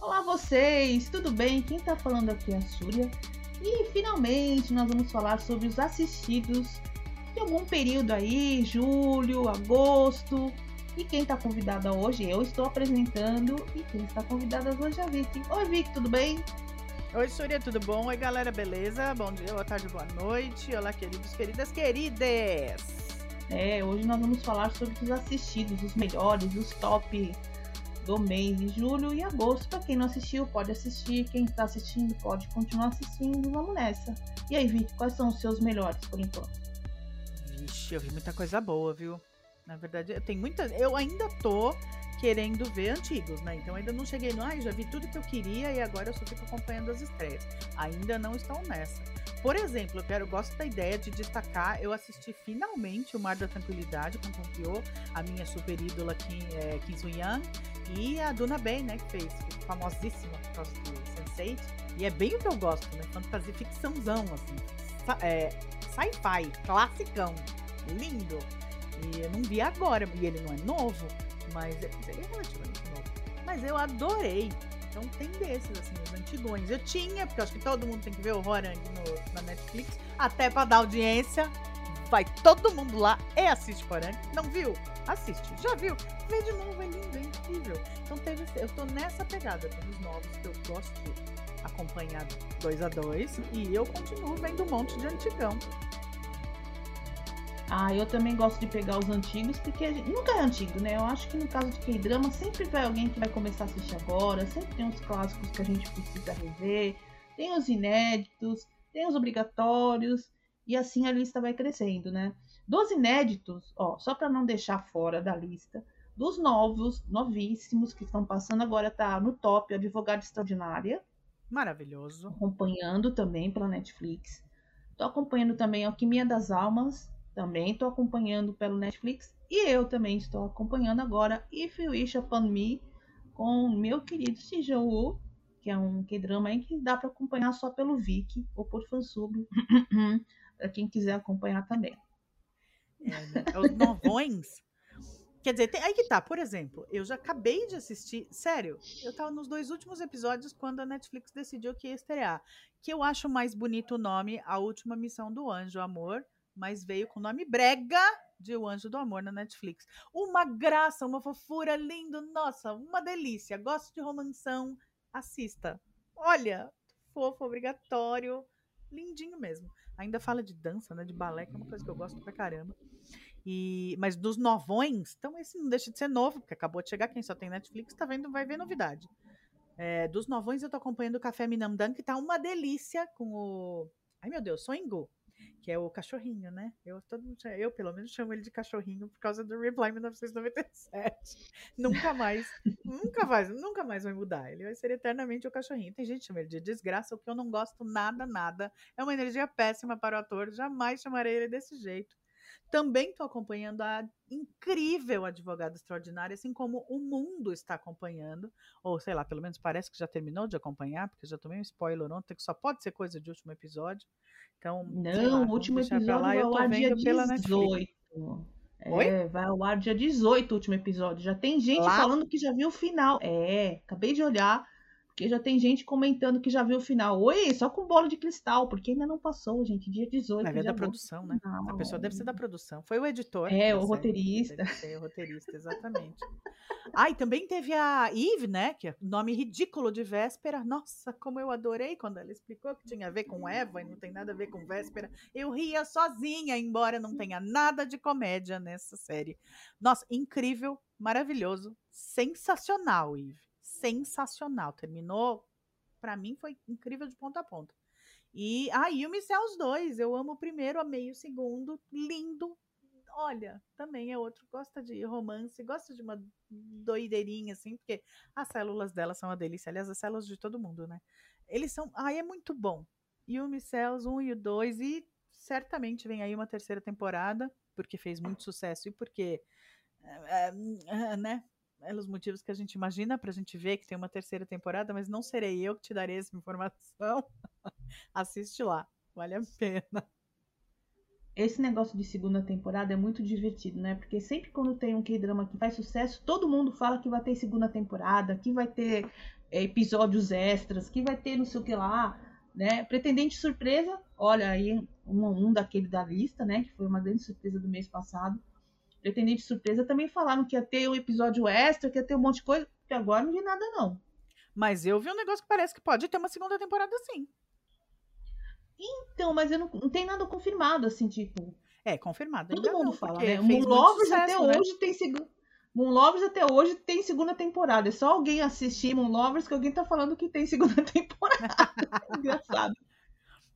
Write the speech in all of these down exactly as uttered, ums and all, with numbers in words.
Olá vocês, tudo bem? Quem tá falando aqui é a Surya. E finalmente nós vamos falar sobre os assistidos de algum período aí, julho, agosto. E quem tá convidada hoje, eu estou apresentando. E quem está convidada hoje é a Vicki. Oi Vicki, tudo bem? Oi, Surya, tudo bom? Oi, galera, beleza? Bom dia, boa tarde, boa noite. Olá, queridos, queridas, queridas! É, hoje nós vamos falar sobre os assistidos, os melhores, os top do mês de julho e agosto. Pra quem não assistiu, pode assistir. Quem está assistindo, pode continuar assistindo. Vamos nessa. E aí, Vicky, quais são os seus melhores, por enquanto? Vixe, eu vi muita coisa boa, viu? Na verdade, eu tenho muitas... Eu ainda tô... querendo ver antigos, né? Então ainda não cheguei no, ai, ah, já vi tudo que eu queria e agora eu só fico acompanhando as estreias. Ainda não estão nessa. Por exemplo, eu quero, eu gosto da ideia de destacar, eu assisti finalmente O Mar da Tranquilidade, com confiou a minha super ídola Kim, é, Kim Soo-hyun e a Duna Bay, né? Que fez, famosíssima por causa do Sense eight. E é bem o que eu gosto, né? Fantasia, ficçãozão, assim. É, sci-fi, classicão, lindo. E eu não vi agora, e ele não é novo, mas é relativamente novo. Mas eu adorei. Então tem desses, assim, os antigões. Eu tinha, porque eu acho que todo mundo tem que ver o Roran no, na Netflix, até pra dar audiência. Vai todo mundo lá e assiste Roran. Não viu? Assiste. Já viu? Vê de novo, é lindo, é incrível. Então teve, eu tô nessa pegada dos novos, que eu gosto de acompanhar dois a dois. E eu continuo vendo um monte de antigão. Ah, eu também gosto de pegar os antigos, porque a gente... nunca é antigo, né? Eu acho que no caso de K-drama, sempre vai alguém que vai começar a assistir agora, sempre tem uns clássicos que a gente precisa rever, tem os inéditos, tem os obrigatórios, e assim a lista vai crescendo, né? Dos inéditos, ó, só pra não deixar fora da lista, dos novos, novíssimos, que estão passando agora, tá no top, Advogada Extraordinária. Maravilhoso. Acompanhando também pela Netflix. Tô acompanhando também Alquimia das Almas. Também estou acompanhando pelo Netflix. E eu também estou acompanhando agora If You Wish Upon Me, com meu querido Seo Woo, que é um K-drama aí que dá para acompanhar só pelo Viki ou por fansub, para quem quiser acompanhar também. É, os novões. Quer dizer, tem, aí que tá, por exemplo, eu já acabei de assistir, sério, eu tava nos dois últimos episódios quando a Netflix decidiu que ia estrear, que eu acho mais bonito o nome, A Última Missão do Anjo, Amor, mas veio com o nome brega de O Anjo do Amor na Netflix. Uma graça, uma fofura, lindo, nossa, uma delícia. Gosto de romanção, assista. Olha, fofo, obrigatório, lindinho mesmo. Ainda fala de dança, né, de balé, que é uma coisa que eu gosto pra caramba. E, mas dos novões, então esse não deixa de ser novo, porque acabou de chegar, quem só tem Netflix tá vendo, vai ver novidade. É, dos novões eu tô acompanhando o Café Minamdang, que tá uma delícia com o... Ai meu Deus, Seo In-guk. Que é o cachorrinho, né? Eu, todo mundo, eu, pelo menos, chamo ele de cachorrinho por causa do Reply mil novecentos e noventa e sete. Nunca mais, nunca mais, nunca mais vai mudar. Ele vai ser eternamente o cachorrinho. Tem gente que chama ele de desgraça, o que eu não gosto nada, nada. É uma energia péssima para o ator. Jamais chamarei ele desse jeito. Também estou acompanhando a incrível Advogada Extraordinária, assim como o mundo está acompanhando, ou sei lá, pelo menos parece que já terminou de acompanhar, porque já tomei um spoiler ontem, que só pode ser coisa de último episódio. Então, não, o último episódio lá, vai ao ar dia dezoito. Oi? É, vai ao ar dia dezoito o último episódio. Já tem gente lá falando que já viu o final. É, acabei de olhar, porque já tem gente comentando que já viu o final. Oi, só com bola de cristal, porque ainda não passou, gente. Dia dezoito. Mas é da produção, né? A pessoa deve ser da produção. Foi o editor. É, o série. Roteirista. Deve ser o roteirista, exatamente. Ah, e também teve a Yves, né? Que é nome ridículo de véspera. Nossa, como eu adorei quando ela explicou que tinha a ver com Eva e não tem nada a ver com véspera. Eu ria sozinha, embora não tenha nada de comédia nessa série. Nossa, incrível, maravilhoso, sensacional, Yves. Sensacional, terminou, pra mim foi incrível de ponta a ponta. E a ah, Yumi's Cells dois, eu amo o primeiro, amei o segundo, lindo, olha, também é outro, gosta de romance, gosta de uma doideirinha, assim, porque as células dela são uma delícia, aliás, as células de todo mundo, né? Eles são, ai, ah, é muito bom. Yumi's Cells um e o dois, e certamente vem aí uma terceira temporada, porque fez muito sucesso e porque, uh, uh, né? Pelos motivos que a gente imagina, pra gente ver que tem uma terceira temporada, mas não serei eu que te darei essa informação. Assiste lá, vale a pena. Esse negócio de segunda temporada é muito divertido, né? Porque sempre quando tem um K-drama que faz sucesso, todo mundo fala que vai ter segunda temporada, que vai ter episódios extras, que vai ter não sei o que lá, né? Pretendente Surpresa, olha aí, um, um daquele da lista, né? Que foi uma grande surpresa do mês passado. Pretendente Surpresa também falaram que ia ter um episódio extra, que ia ter um monte de coisa, que agora não vi nada, não. Mas eu vi um negócio que parece que pode ter uma segunda temporada, sim. Então, mas eu não, não tem nada confirmado, assim, tipo... É, confirmado. Todo mundo não, fala, né? Moon Lovers, sucesso, até né? hoje tem seg... Moon Lovers até hoje tem segunda temporada. É só alguém assistir Moon Lovers que alguém tá falando que tem segunda temporada. Engraçado.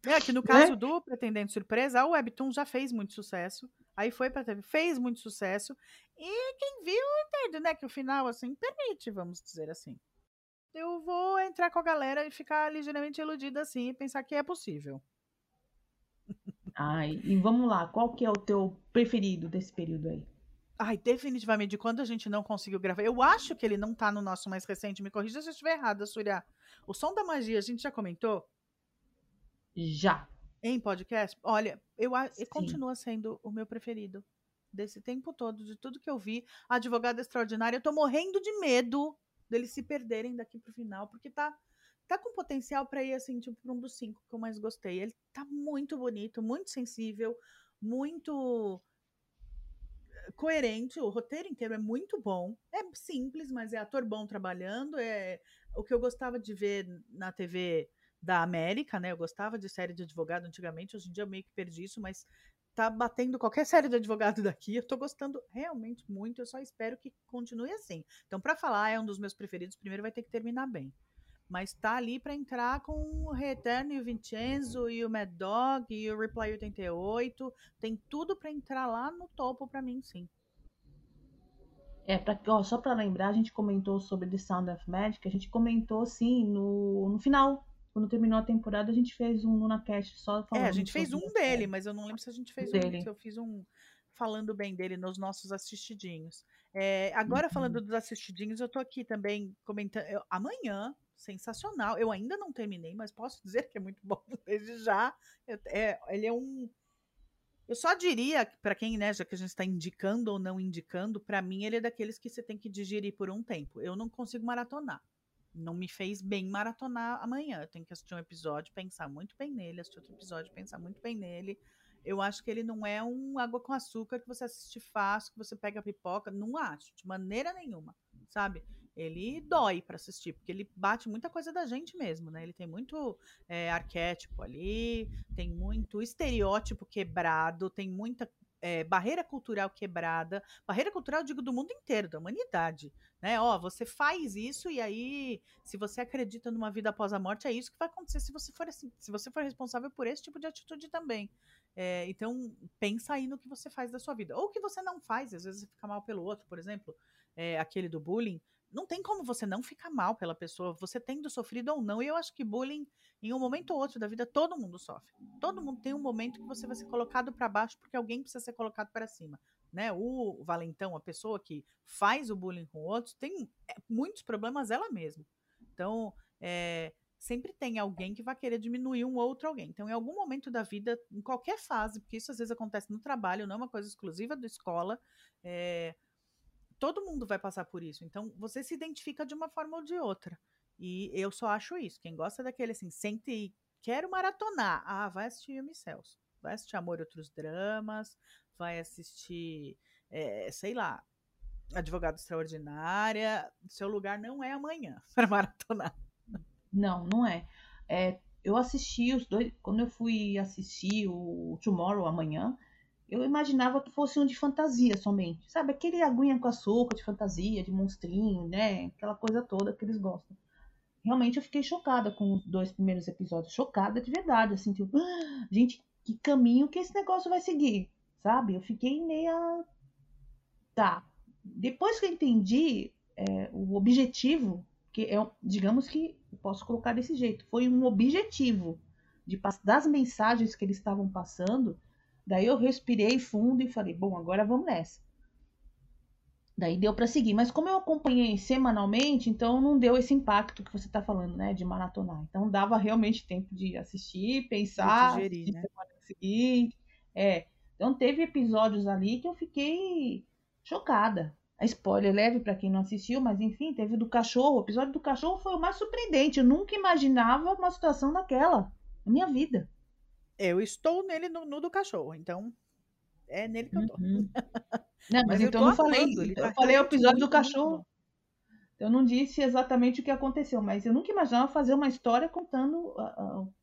É, que no caso né? do Pretendente Surpresa, a Webtoon já fez muito sucesso. Aí foi pra T V, fez muito sucesso. E quem viu, entende, né? Que o final, assim, permite, vamos dizer assim. Eu vou entrar com a galera e ficar ligeiramente iludida, assim, e pensar que é possível. Ai, e vamos lá, qual que é o teu preferido desse período aí? Ai, definitivamente, de quando a gente não conseguiu gravar, eu acho que ele não tá no nosso mais recente, me corrija se eu estiver errada, Surya. O Som da Magia, a gente já comentou? Já. Em podcast? Olha, eu, eu continua sendo o meu preferido desse tempo todo, de tudo que eu vi. A Advogada Extraordinária, eu tô morrendo de medo deles se perderem daqui pro final, porque tá... Tá com potencial para ir, assim, tipo, para um dos cinco que eu mais gostei. Ele tá muito bonito, muito sensível, muito coerente. O roteiro inteiro é muito bom. É simples, mas é ator bom trabalhando. É o que eu gostava de ver na T V da América, né? Eu gostava de série de advogado antigamente. Hoje em dia eu meio que perdi isso, mas tá batendo qualquer série de advogado daqui. Eu tô gostando realmente muito. Eu só espero que continue assim. Então, para falar, é um dos meus preferidos. Primeiro vai ter que terminar bem. Mas tá ali pra entrar com o Rei Eterno e o Vincenzo e o Mad Dog e o Replay oitenta e oito. Tem tudo pra entrar lá no topo pra mim, sim. É, pra, ó, só pra lembrar, a gente comentou sobre The Sound of Magic. A gente comentou, sim, no, no final. Quando terminou a temporada, a gente fez um LunaCast só falando. É, a gente fez um dele, série. Mas eu não lembro se a gente fez dele. um. Se eu fiz um falando bem dele nos nossos assistidinhos. É, agora, uhum. falando dos assistidinhos, eu tô aqui também comentando. Eu, amanhã... Sensacional, eu ainda não terminei, mas posso dizer que é muito bom desde já. Eu, é, ele é um. Eu só diria, para quem, né, já que a gente está indicando ou não indicando, para mim ele é daqueles que você tem que digerir por um tempo. Eu não consigo maratonar. Não me fez bem maratonar amanhã. Eu tenho que assistir um episódio, pensar muito bem nele, assistir outro episódio, pensar muito bem nele. Eu acho que ele não é um água com açúcar que você assiste fácil, que você pega a pipoca. Não acho, de maneira nenhuma, sabe? Ele dói para assistir, porque ele bate muita coisa da gente mesmo, né? Ele tem muito é, arquétipo ali, tem muito estereótipo quebrado, tem muita é, barreira cultural quebrada. Barreira cultural, eu digo, do mundo inteiro, da humanidade, né? Ó, você faz isso e aí, se você acredita numa vida após a morte, é isso que vai acontecer se você for, assim, se você for responsável por esse tipo de atitude também. É, então, pensa aí no que você faz da sua vida. Ou o que você não faz, às vezes você fica mal pelo outro, por exemplo, é, aquele do bullying. Não tem como você não ficar mal pela pessoa, você tendo sofrido ou não. E eu acho que bullying, em um momento ou outro da vida, todo mundo sofre. Todo mundo tem um momento que você vai ser colocado para baixo porque alguém precisa ser colocado para cima, né? O valentão, a pessoa que faz o bullying com outros, tem muitos problemas ela mesma. Então, é, sempre tem alguém que vai querer diminuir um outro alguém. Então, em algum momento da vida, em qualquer fase, porque isso às vezes acontece no trabalho, não é uma coisa exclusiva da escola, é... Todo mundo vai passar por isso. Então, você se identifica de uma forma ou de outra. E eu só acho isso. Quem gosta daquele, assim, sente e quero maratonar. Ah, vai assistir Yumi's Cells. Vai assistir Amor e Outros Dramas. Vai assistir, é, sei lá, Advogada Extraordinária. Seu lugar não é amanhã para maratonar. Não, não é. é. Eu assisti os dois... Quando eu fui assistir o Tomorrow, amanhã... Eu imaginava que fosse um de fantasia somente, sabe? Aquele aguinha com açúcar de fantasia, de monstrinho, né? Aquela coisa toda que eles gostam. Realmente eu fiquei chocada com os dois primeiros episódios. Chocada de verdade, assim, tipo... Ah, gente, que caminho que esse negócio vai seguir, sabe? Eu fiquei meia... Tá. Depois que eu entendi é, o objetivo, que é, digamos que, eu posso colocar desse jeito, foi um objetivo de, das mensagens que eles estavam passando... Daí eu respirei fundo e falei, bom, agora vamos nessa. Daí deu para seguir. Mas como eu acompanhei semanalmente, então não deu esse impacto que você tá falando, né? De maratonar. Então dava realmente tempo de assistir, pensar, digerir, né? Semana seguinte. É, Então teve episódios ali que eu fiquei chocada. A spoiler leve para quem não assistiu, mas enfim, teve o do cachorro. O episódio do cachorro foi o mais surpreendente. Eu nunca imaginava uma situação daquela na minha vida. Eu estou nele no, no do cachorro, então é nele que eu tô. Uhum. Não, mas, mas então eu não falei. Ele eu tá falei o episódio do cachorro. Bom. Eu não disse exatamente o que aconteceu, mas eu nunca imaginava fazer uma história contando, uh, uh,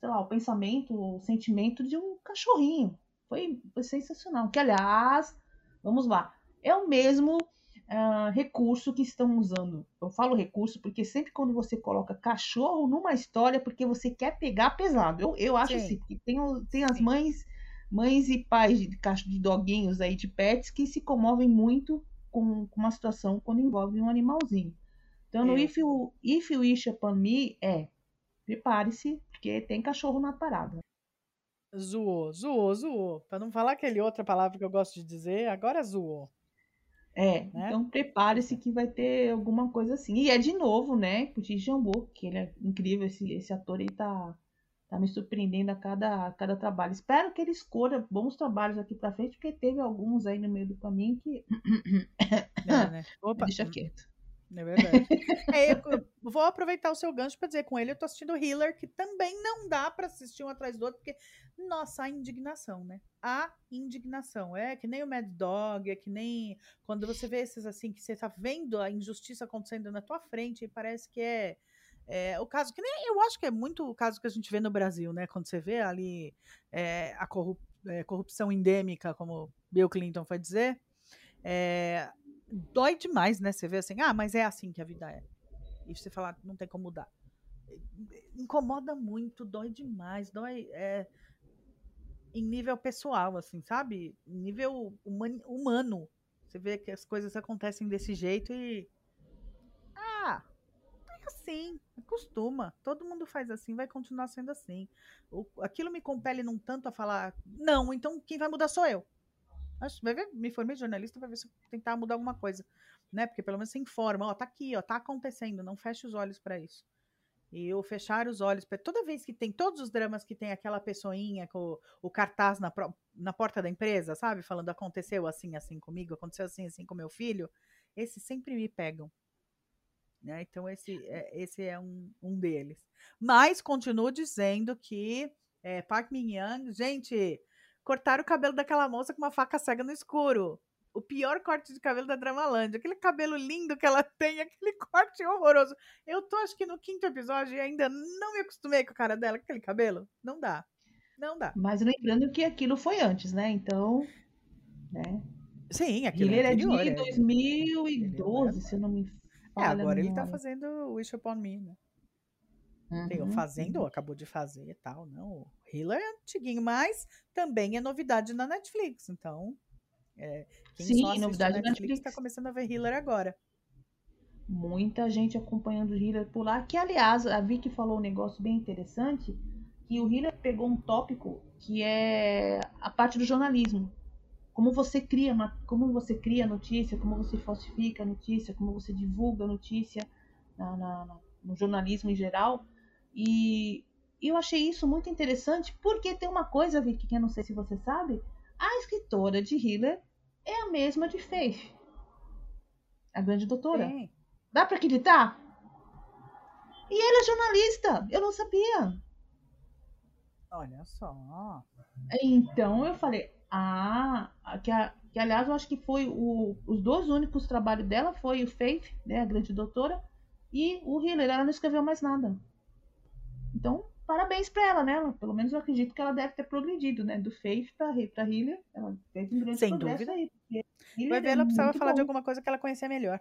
sei lá, o pensamento, o sentimento de um cachorrinho. Foi, foi sensacional. Que, aliás, vamos lá, é o mesmo uh, recurso que estão usando. Eu falo recurso porque sempre quando você coloca cachorro numa história é porque você quer pegar pesado. Eu, eu acho Sim. assim, porque tem, tem as mães, mães e pais de, de doguinhos aí, de pets, que se comovem muito com, com uma situação quando envolve um animalzinho. Então, no é. If You, If You Wish Upon Me, é, prepare-se, porque tem cachorro na parada. Zoou, zoou, zoou. Para não falar aquele outra palavra que eu gosto de dizer, agora zoou. É, né? Então prepare-se que vai ter alguma coisa assim. E é de novo, né, o Ji Hyun-wook, que ele é incrível, esse, esse ator aí tá, tá me surpreendendo a cada, a cada trabalho. Espero que ele escolha bons trabalhos aqui pra frente, porque teve alguns aí no meio do caminho que... Não, né? Opa. Deixa quieto. É verdade. É, eu vou aproveitar o seu gancho para dizer, com ele eu tô assistindo Healer, que também não dá para assistir um atrás do outro, porque, nossa, a indignação, né? A indignação. É que nem o Mad Dog, é que nem quando você vê esses assim, que você tá vendo a injustiça acontecendo na tua frente e parece que é, é o caso, que nem eu acho que é muito o caso que a gente vê no Brasil, né? Quando você vê ali é, a corrup, é, corrupção endêmica, como Bill Clinton foi dizer, é... Dói demais, né? Você vê assim, ah, mas é assim que a vida é. E você fala, não tem como mudar. Incomoda muito, dói demais, dói é, em nível pessoal, assim, sabe? Em nível humani- humano. Você vê que as coisas acontecem desse jeito e... Ah, é assim, acostuma. Todo mundo faz assim, vai continuar sendo assim. O, aquilo me compele não tanto a falar, não, então quem vai mudar sou eu. Vai ver, me formei de jornalista para ver se eu tentar mudar alguma coisa, né? Porque pelo menos se informa, ó, tá aqui, ó, tá acontecendo, não feche os olhos para isso. E eu fechar os olhos para toda vez que tem todos os dramas que tem aquela pessoinha com o, o cartaz na, na porta da empresa, sabe? Falando aconteceu assim, assim comigo, aconteceu assim, assim com meu filho, esses sempre me pegam, né? Então esse é, esse é um, um deles. Mas continuo dizendo que é, Park Min-young, gente, cortaram o cabelo daquela moça com uma faca cega no escuro. O pior corte de cabelo da Dramalândia. Aquele cabelo lindo que ela tem, aquele corte horroroso. Eu tô, acho que no quinto episódio, e ainda não me acostumei com a cara dela, com aquele cabelo. Não dá. Não dá. Mas lembrando que aquilo foi antes, né? Então, né? Sim, aquilo ele é de é... dois mil e doze, se eu não me falha. É, agora ele tá fazendo o Wish Upon Me, né? Uhum. Fazendo, acabou de fazer e tal, não. O Healer é antiguinho, mas também é novidade na Netflix, então é, quem Sim, só novidade na Netflix está começando a ver Healer agora. Muita gente acompanhando o Healer por lá, que aliás, a Vicki falou um negócio bem interessante, que o Healer pegou um tópico que é a parte do jornalismo. Como você cria, como você cria notícia, como você falsifica a notícia, como você divulga a notícia na, na, na, no jornalismo em geral. E eu achei isso muito interessante, porque tem uma coisa, Vicky, que eu não sei se você sabe, a escritora de Healer é a mesma de Faith, a grande doutora. Sim. Dá pra acreditar? E ele é jornalista, eu não sabia. Olha só. Então eu falei, ah, que, a, que aliás eu acho que foi o, os dois únicos trabalhos dela, foi o Faith, né, a grande doutora, e o Healer, ela não escreveu mais nada. Então, parabéns pra ela, né? Pelo menos eu acredito que ela deve ter progredido, né? Do Faith pra, pra Healer, ela fez um grande Sem progresso dúvida. Aí. Vai ver, ela precisava falar bom. de alguma coisa que ela conhecia melhor.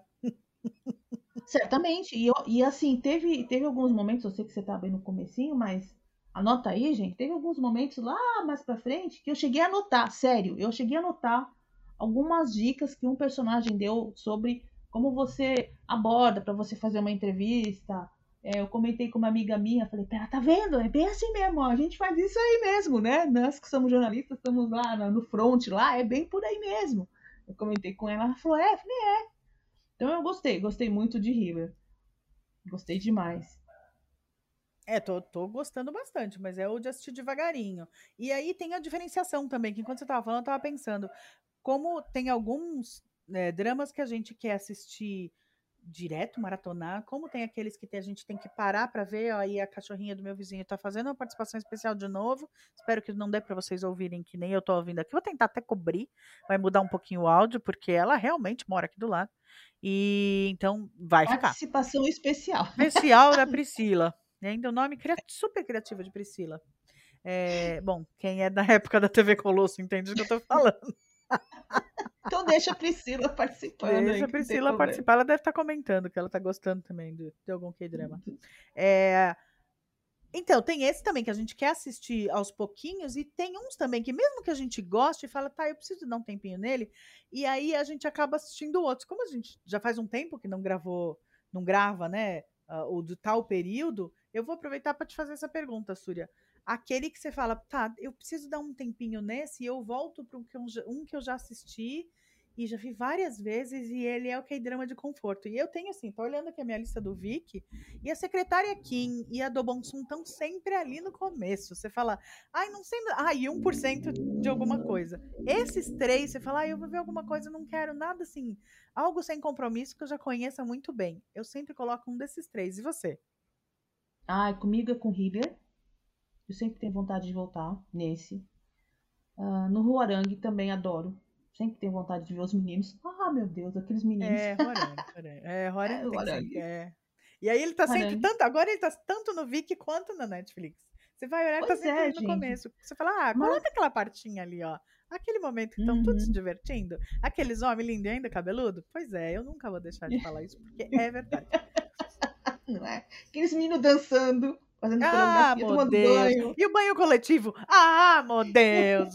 Certamente. E, e assim, teve, teve alguns momentos, eu sei que você tá bem no comecinho, mas anota aí, gente. Teve alguns momentos lá mais pra frente que eu cheguei a anotar, sério. Eu cheguei a anotar algumas dicas que um personagem deu sobre como você aborda pra você fazer uma entrevista. É, eu comentei com uma amiga minha, falei, pera, tá vendo? É bem assim mesmo, ó, a gente faz isso aí mesmo, né? Nós que somos jornalistas, estamos lá no front, lá, é bem por aí mesmo. Eu comentei com ela, ela falou, é, eu falei, é. Então eu gostei, gostei muito de Healer. Gostei demais. É, tô, tô gostando bastante, mas é o de assistir devagarinho. E aí tem a diferenciação também, que enquanto você tava falando, eu tava pensando, como tem alguns né, dramas que a gente quer assistir direto, maratonar, como tem aqueles que tem, a gente tem que parar pra ver, ó, aí a cachorrinha do meu vizinho tá fazendo uma participação especial de novo, espero que não dê pra vocês ouvirem que nem eu tô ouvindo aqui, vou tentar até cobrir, vai mudar um pouquinho o áudio, porque ela realmente mora aqui do lado, e então vai ficar. Participação especial. Especial da Priscila, ainda o nome super criativo de Priscila. É, bom, quem é da época da T V Colosso entende o que eu tô falando. Então deixa a Priscila participando. Deixa a Priscila participar, ela deve estar comentando que ela está gostando também de, de algum K-drama. É, então, tem esse também que a gente quer assistir aos pouquinhos e tem uns também que mesmo que a gente goste e fala, tá, eu preciso dar um tempinho nele, e aí a gente acaba assistindo outros. Como a gente já faz um tempo que não gravou, não grava, né, ou do tal período, eu vou aproveitar para te fazer essa pergunta, Surya. Aquele que você fala, tá, eu preciso dar um tempinho nesse e eu volto para um que eu já assisti e já vi várias vezes e ele é o K-drama de conforto. E eu tenho assim, tô olhando aqui a minha lista do Vicki e a secretária Kim e a Do Bong-soon estão sempre ali no começo. Você fala, ai, não sei, ai, um por cento de alguma coisa. Esses três, você fala, ai, eu vou ver alguma coisa, não quero nada assim, algo sem compromisso que eu já conheça muito bem. Eu sempre coloco um desses três. E você? Ai, comigo é com Healer. Eu sempre tenho vontade de voltar nesse. Uh, no Roran também adoro. Sempre tenho vontade de ver os meninos. Ah, meu Deus, aqueles meninos. É, Roran. É, Roran. É, é. E aí ele tá Roran. Sempre tanto... Agora ele tá tanto no Vic quanto na Netflix. Você vai olhar, pois tá sempre é, no gente. Começo. Você fala, ah, mas... coloca aquela partinha ali, ó. Aquele momento que estão uhum. todos se divertindo. Aqueles homens lindos ainda, cabeludo. Pois é, eu nunca vou deixar de falar isso, porque é verdade. Não é? Aqueles meninos dançando. Fazendo ah, meu Deus. E o banho coletivo? Ah, meu Deus.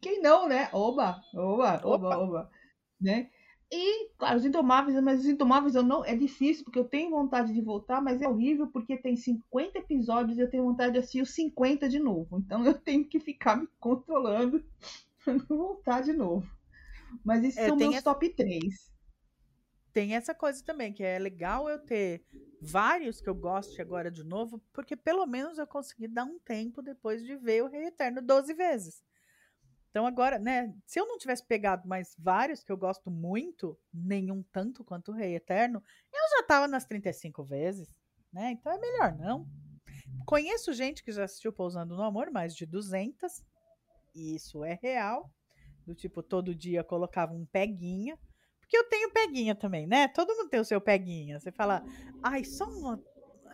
Quem não, né? Oba, oba, oba, Opa. Oba. Né? E, claro, os Indomáveis, mas os Indomáveis eu não, é difícil, porque eu tenho vontade de voltar, mas é horrível, porque tem cinquenta episódios e eu tenho vontade de assistir os cinquenta de novo. Então eu tenho que ficar me controlando pra não voltar de novo. Mas esses é, são meus essa... top três. Tem essa coisa também, que é legal eu ter vários que eu goste agora de novo, porque pelo menos eu consegui dar um tempo depois de ver o Rei Eterno doze vezes. Então agora, né, se eu não tivesse pegado mais vários que eu gosto muito, nenhum tanto quanto o Rei Eterno, eu já tava nas trinta e cinco vezes, né, então é melhor não. Conheço gente que já assistiu Pousando no Amor, mais de duzentas, e isso é real, do tipo, todo dia colocava um peguinha. Porque eu tenho peguinha também, né? Todo mundo tem o seu peguinha. Você fala, ai, só uma,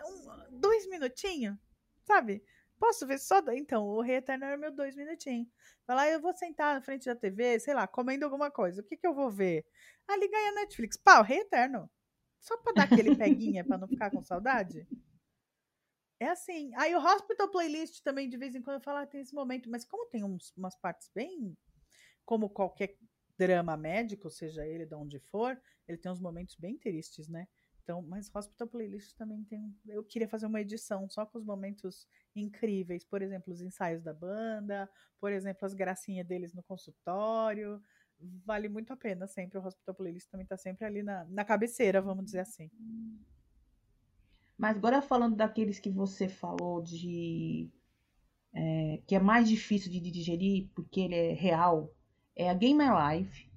uma, dois minutinhos, sabe? Posso ver só... Do... Então, o Rei Eterno era meu dois minutinhos. Falar, eu vou sentar na frente da T V, sei lá, comendo alguma coisa. O que que eu vou ver? Ah, liga aí a Netflix. Pá, o Rei Eterno. Só pra dar aquele peguinha, pra não ficar com saudade. É assim. Aí o Hospital Playlist também, de vez em quando, eu falo, ah, tem esse momento. Mas como tem uns, umas partes bem... Como qualquer... drama médico, seja ele de onde for, ele tem uns momentos bem tristes, né? Então, mas Hospital Playlist também tem... Eu queria fazer uma edição só com os momentos incríveis, por exemplo, os ensaios da banda, por exemplo, as gracinhas deles no consultório. Vale muito a pena sempre. O Hospital Playlist também tá sempre ali na, na cabeceira, vamos dizer assim. Mas agora falando daqueles que você falou de... É, que é mais difícil de digerir, porque ele é real... É a Game of Life.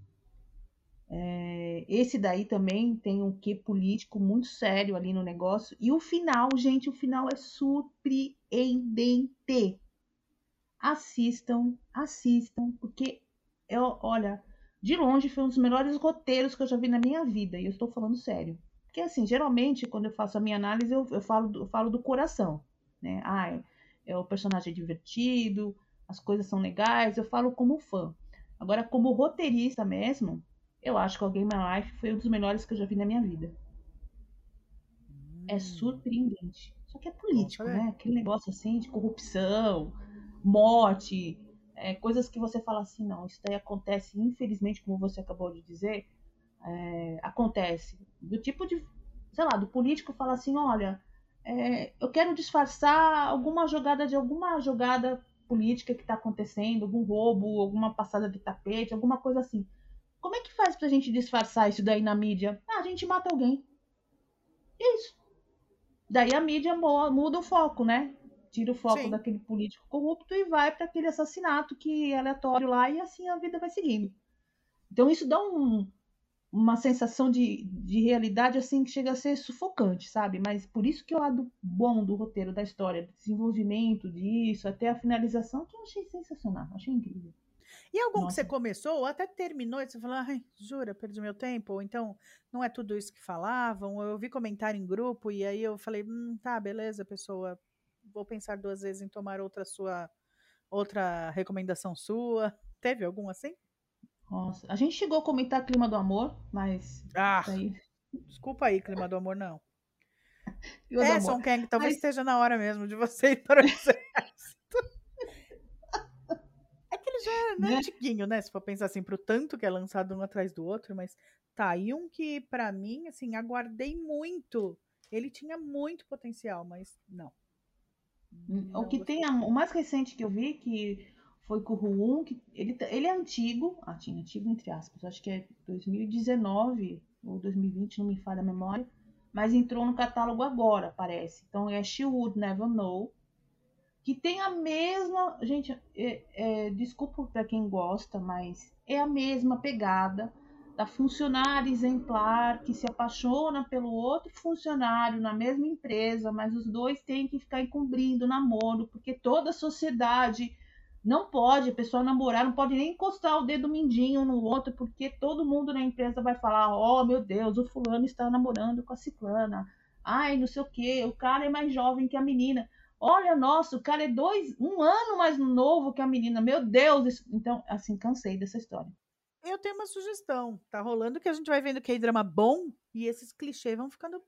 É, esse daí também tem um quê político muito sério ali no negócio. E o final, gente, o final é surpreendente. Assistam, assistam, porque, eu, olha, de longe foi um dos melhores roteiros que eu já vi na minha vida. E eu estou falando sério. Porque, assim, geralmente, quando eu faço a minha análise, eu, eu, falo, eu falo do coração. Né? Ah, é, é, o personagem é divertido, as coisas são legais, eu falo como fã. Agora, como roteirista mesmo, eu acho que o Game of Life foi um dos melhores que eu já vi na minha vida. Hum. É surpreendente. Só que é político, Opa, né? É. Aquele negócio assim de corrupção, morte, é, coisas que você fala assim, não, isso daí acontece, infelizmente, como você acabou de dizer, é, acontece. Do tipo de, sei lá, do político falar assim, olha, é, eu quero disfarçar alguma jogada de alguma jogada... política que está acontecendo, algum roubo, alguma passada de tapete, alguma coisa assim. Como é que faz pra gente disfarçar isso daí na mídia? Ah, a gente mata alguém. E é isso. Daí a mídia muda o foco, né? Tira o foco Sim. daquele político corrupto e vai para aquele assassinato que é aleatório lá, e assim a vida vai seguindo. Então isso dá um, uma sensação de, de realidade assim que chega a ser sufocante, sabe? Mas por isso que o lado bom do roteiro, da história, do desenvolvimento disso, até a finalização, que eu achei sensacional, achei incrível. E algum Nossa. Que você começou ou até terminou e você falou, ai, jura, perdi meu tempo, ou então não é tudo isso que falavam, ou eu vi comentário em grupo e aí eu falei, hum, tá, beleza, pessoa, vou pensar duas vezes em tomar outra sua, outra recomendação sua. Teve algum assim? Nossa, a gente chegou a comentar Clima do Amor, mas... Ah, aí... desculpa aí, Clima do Amor, não. Eu é, Song Kang, talvez mas... esteja na hora mesmo de você ir para o exército. É que ele já é né, né? antiguinho, né? Se for pensar assim, pro tanto que é lançado um atrás do outro, mas tá, e um que pra mim, assim, aguardei muito. Ele tinha muito potencial, mas não. não o que gostei. Tem, a, o mais recente que eu vi, que... foi com o Ruhun, que ele, ele é antigo, ah, tinha antigo entre aspas, acho que é dois mil e dezenove ou dois mil e vinte, não me falha a memória, mas entrou no catálogo agora, parece. Então é She Would Never Know, que tem a mesma, gente, é, é, desculpa para quem gosta, mas é a mesma pegada da funcionária exemplar que se apaixona pelo outro funcionário na mesma empresa, mas os dois têm que ficar encobrindo o namoro, porque toda a sociedade... Não pode, a pessoa namorar, não pode nem encostar o dedo mindinho no outro, porque todo mundo na empresa vai falar, ó, oh, meu Deus, o fulano está namorando com a ciclana. Ai, não sei o quê, o cara é mais jovem que a menina. Olha, nossa, o cara é dois, um ano mais novo que a menina. Meu Deus, isso... então, assim, cansei dessa história. Eu tenho uma sugestão. Tá rolando que a gente vai vendo que é drama bom e esses clichês vão ficando...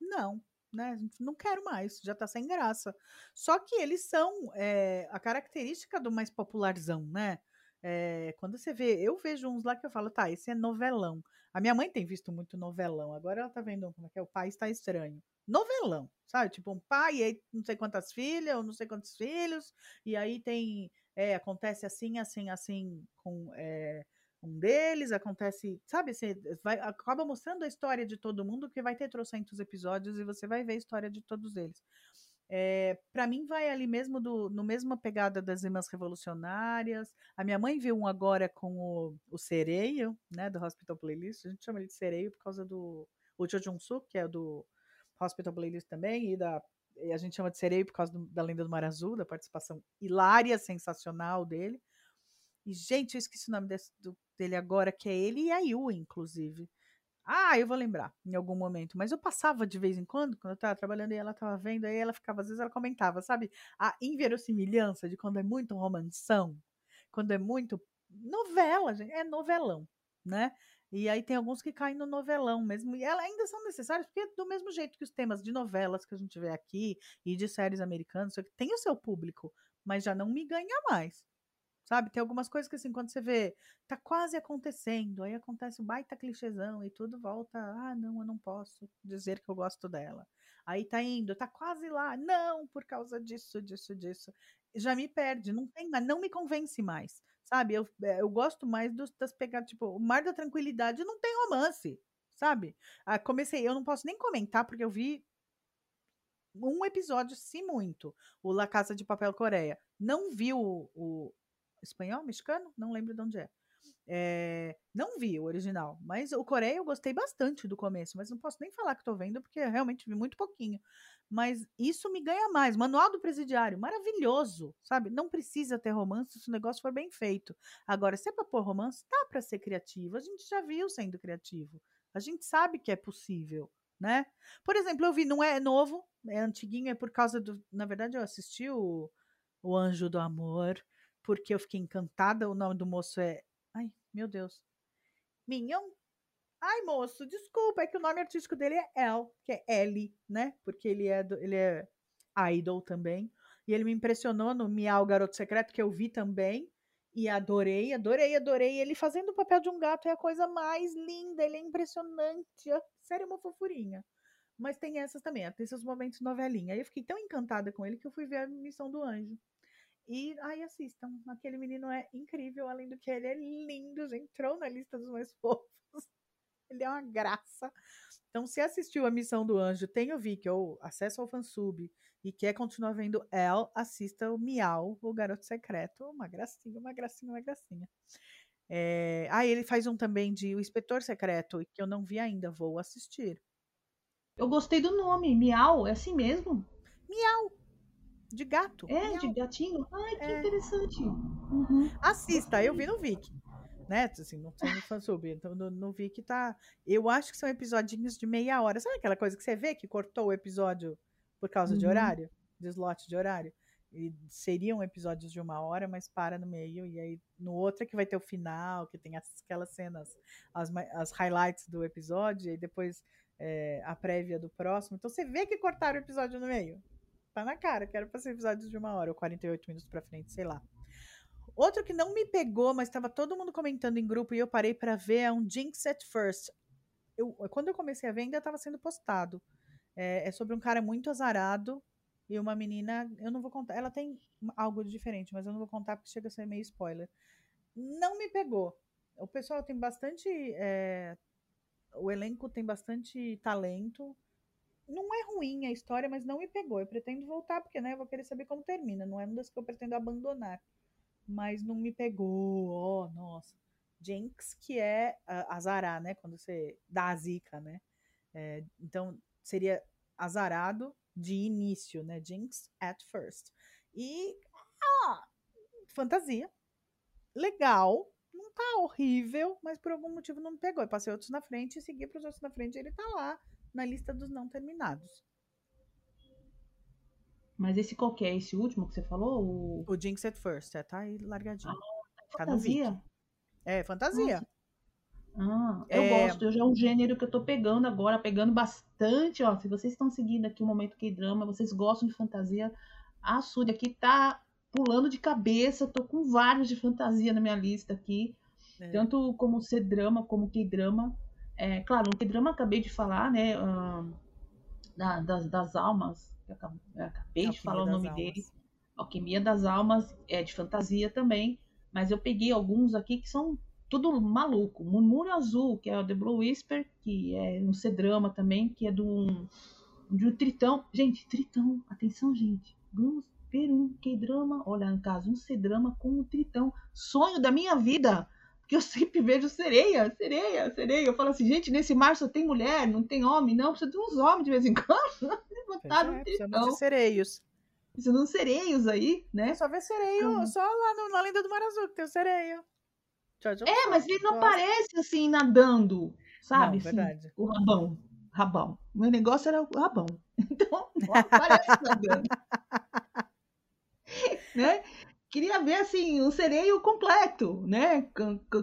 Não. Né? Não quero mais, já tá sem graça. Só que eles são é, a característica do mais popularzão, né? É, quando você vê, eu vejo uns lá que eu falo, tá, esse é novelão. A minha mãe tem visto muito novelão, agora ela tá vendo como é que é, o pai está estranho. Novelão, sabe? Tipo um pai e aí não sei quantas filhas, ou não sei quantos filhos, e aí tem, é, acontece assim, assim, assim, com... É, um deles, acontece, sabe, você vai, acaba mostrando a história de todo mundo, que vai ter trocentos episódios e você vai ver a história de todos eles. É, pra mim vai ali mesmo do, no mesma pegada das Irmãs Revolucionárias. A minha mãe viu um agora com o, o Sereio, né, do Hospital Playlist, a gente chama ele de Sereio por causa do o Choi Woo-shik, que é do Hospital Playlist também, e da e a gente chama de Sereio por causa do, da Lenda do Mar Azul, da participação hilária, sensacional dele. E, gente, eu esqueci o nome desse, do, dele agora, que é ele e a Yu, inclusive. Ah, eu vou lembrar em algum momento. Mas eu passava de vez em quando, quando eu estava trabalhando e ela estava vendo, aí ela ficava, às vezes ela comentava, sabe? A inverossimilhança de quando é muito romanção, quando é muito novela, gente, é novelão, né? E aí tem alguns que caem no novelão mesmo, e elas ainda são necessárias, porque do mesmo jeito que os temas de novelas que a gente vê aqui e de séries americanas, tem o seu público, mas já não me ganha mais. Sabe, tem algumas coisas que assim, quando você vê, tá quase acontecendo, aí acontece um baita clichêzão e tudo volta, ah, não, eu não posso dizer que eu gosto dela. Aí tá indo, tá quase lá, não, por causa disso, disso, disso. Já me perde, não tem, não me convence mais, sabe? Eu, eu gosto mais dos, das pegadas, tipo, O Mar da Tranquilidade não tem romance, sabe? Ah, comecei, eu não posso nem comentar, porque eu vi um episódio, se muito, o La Casa de Papel Coreia. Não vi o... o espanhol, mexicano? Não lembro de onde é. é. Não vi o original, mas o Coreia eu gostei bastante do começo, mas não posso nem falar que tô vendo, porque eu realmente vi muito pouquinho. Mas isso me ganha mais. Manual do Presidiário, maravilhoso, sabe? Não precisa ter romance se o negócio for bem feito. Agora, se é pra pôr romance, dá pra ser criativo. A gente já viu sendo criativo. A gente sabe que é possível, né? Por exemplo, eu vi, não é novo, é antiguinho, é por causa do... Na verdade, eu assisti o, o Anjo do Amor, porque eu fiquei encantada. O nome do moço é... Ai, meu Deus. Minhão? Ai, moço, desculpa. É que o nome artístico dele é El, que é L, né? Porque ele é, do... ele é idol também. E ele me impressionou no Miau Garoto Secreto, que eu vi também. E adorei, adorei, adorei. Ele fazendo o papel de um gato é a coisa mais linda. Ele é impressionante. Sério, uma fofurinha. Mas tem essas também. Tem seus momentos novelinha. Aí eu fiquei tão encantada com ele que eu fui ver a Missão do Anjo. E aí assistam, aquele menino é incrível, além do que ele é lindo, já entrou na lista dos mais fofos, ele é uma graça, Então, se assistiu a Missão do Anjo, tem o Vicki, ou acesso ao fansub, e quer continuar vendo ela, assista o Miau, o Garoto Secreto. Uma gracinha, uma gracinha, uma gracinha. É... Ah, ele faz um também de O Inspetor Secreto, que eu não vi ainda, vou assistir. Eu gostei do nome, Miau, é assim mesmo? Miau, de gato. É, miau. De gatinho? Ai, que é. Interessante. Uhum. Assista, eu vi no Vicki. Né? Assim, não tem no fansub, então não, não vi que tá... Eu acho que são episodinhos de meia hora. Sabe aquela coisa que você vê que cortou o episódio por causa uhum. de horário? De slot de horário? E seriam episódios de uma hora, mas para no meio. E aí, no outro é que vai ter o final, que tem aquelas cenas, as, as highlights do episódio, e depois é, a prévia do próximo. Então você vê que cortaram o episódio no meio. Tá na cara, que era pra ser episódios de uma hora, ou quarenta e oito minutos pra frente, sei lá. Outro que não me pegou, mas estava todo mundo comentando em grupo e eu parei para ver, é um Jinx at First. Eu, quando eu comecei a ver, ainda estava sendo postado. É, é sobre um cara muito azarado e uma menina... Eu não vou contar... Ela tem algo de diferente, mas eu não vou contar porque chega a ser meio spoiler. Não me pegou. O pessoal tem bastante... É, o elenco tem bastante talento. Não é ruim a história, mas não me pegou. Eu pretendo voltar porque, né, eu vou querer saber como termina. Não é uma das que eu pretendo abandonar. Mas não me pegou, oh, nossa. Jinx, que é uh, azarar, né? Quando você dá a zica, né? É, então, seria azarado de início, né? Jinx at first. E, ah, fantasia. Legal. Não tá horrível, mas por algum motivo não me pegou. Eu passei outros na frente e segui para os outros na frente. Ele tá lá, na lista dos não terminados. Mas esse qual que é? Esse último que você falou? O, o Jinx at First. É, tá aí largadinho. Ah, tá fantasia? No é, fantasia. Ah, eu é... gosto. Eu já é um gênero que eu tô pegando agora. Pegando bastante. Ó, se vocês estão seguindo aqui o Momento K-Drama, vocês gostam de fantasia, a Surya aqui tá pulando de cabeça. Tô com vários de fantasia na minha lista aqui. É. Tanto como C-Drama, como K-Drama. É, claro, o K-Drama acabei de falar, né? Uh, da, das, das almas. Eu acabei Alquimia de falar o nome almas. Dele. Alquimia das Almas, é de fantasia também, mas eu peguei alguns aqui que são tudo maluco. Murmúrio Azul, que é o The Blue Whisper, que é um C-drama também, que é de um, de um tritão. Gente, tritão, atenção, gente. Vamos ver um K-drama, olha, no caso, um C-drama com um tritão. Sonho da minha vida, porque eu sempre vejo sereia, sereia, sereia. Eu falo assim, gente, nesse mar só tem mulher, não tem homem, não. Precisa de uns homens de vez em quando. Botaram é, um tritão. De sereios. Precisando de sereios aí, né? Eu só vê sereio, uhum. só lá no, na Lenda do Mar Azul que tem o sereio. Tchau, tchau, é, tchau, mas ele não gosta. Aparece assim, nadando, sabe? Não, verdade. Assim, o rabão, rabão. Meu negócio era o rabão. Então, não aparece nadando. Né? Queria ver, assim, um sereio completo, né?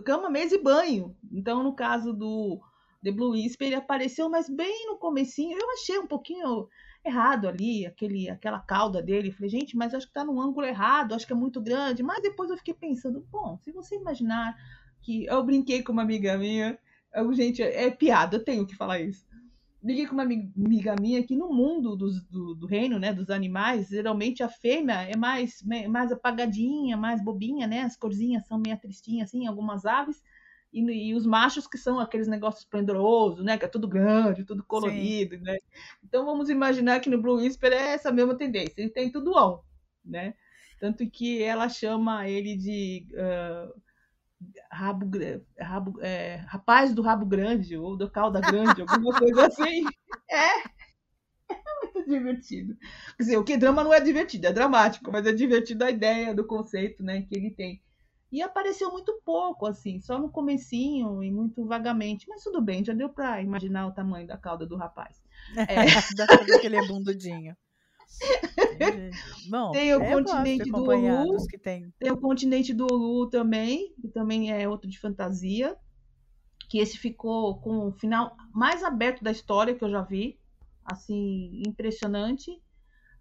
Cama, mesa e banho. Então, no caso do The Blue Whisper, ele apareceu, mas bem no comecinho. Eu achei um pouquinho errado ali, aquele, aquela cauda dele. Falei, gente, mas acho que tá num ângulo errado, acho que é muito grande. Mas depois eu fiquei pensando, bom, se você imaginar que... Eu brinquei com uma amiga minha. Eu, gente, é piada, eu tenho que falar isso. Brinquei com uma amiga minha que no mundo dos, do, do reino, né, dos animais, geralmente a fêmea é mais, mais apagadinha, mais bobinha, né? As corzinhas são meio tristinhas, assim, algumas aves. E, e os machos que são aqueles negócios esplendorosos, né? Que é tudo grande, tudo colorido, sim, né? Então vamos imaginar que no Blue Whisper é essa mesma tendência. Ele tem tudo on, né? Tanto que ela chama ele de... Uh, Rabo, rabo, é, rapaz do rabo grande ou do cauda grande, alguma coisa assim. É, é muito divertido. Quer dizer, o que drama não é divertido, é dramático, mas é divertido a ideia do conceito, né, que ele tem. E apareceu muito pouco, assim, só no comecinho e muito vagamente, mas tudo bem, já deu pra imaginar o tamanho da cauda do rapaz. É, dá pra ver que ele é bundudinho. Bom, tem o é continente do Ulu, que tem. Tem o Continente do Ulu também, que também é outro de fantasia, que esse ficou com o final mais aberto da história que eu já vi, assim, impressionante.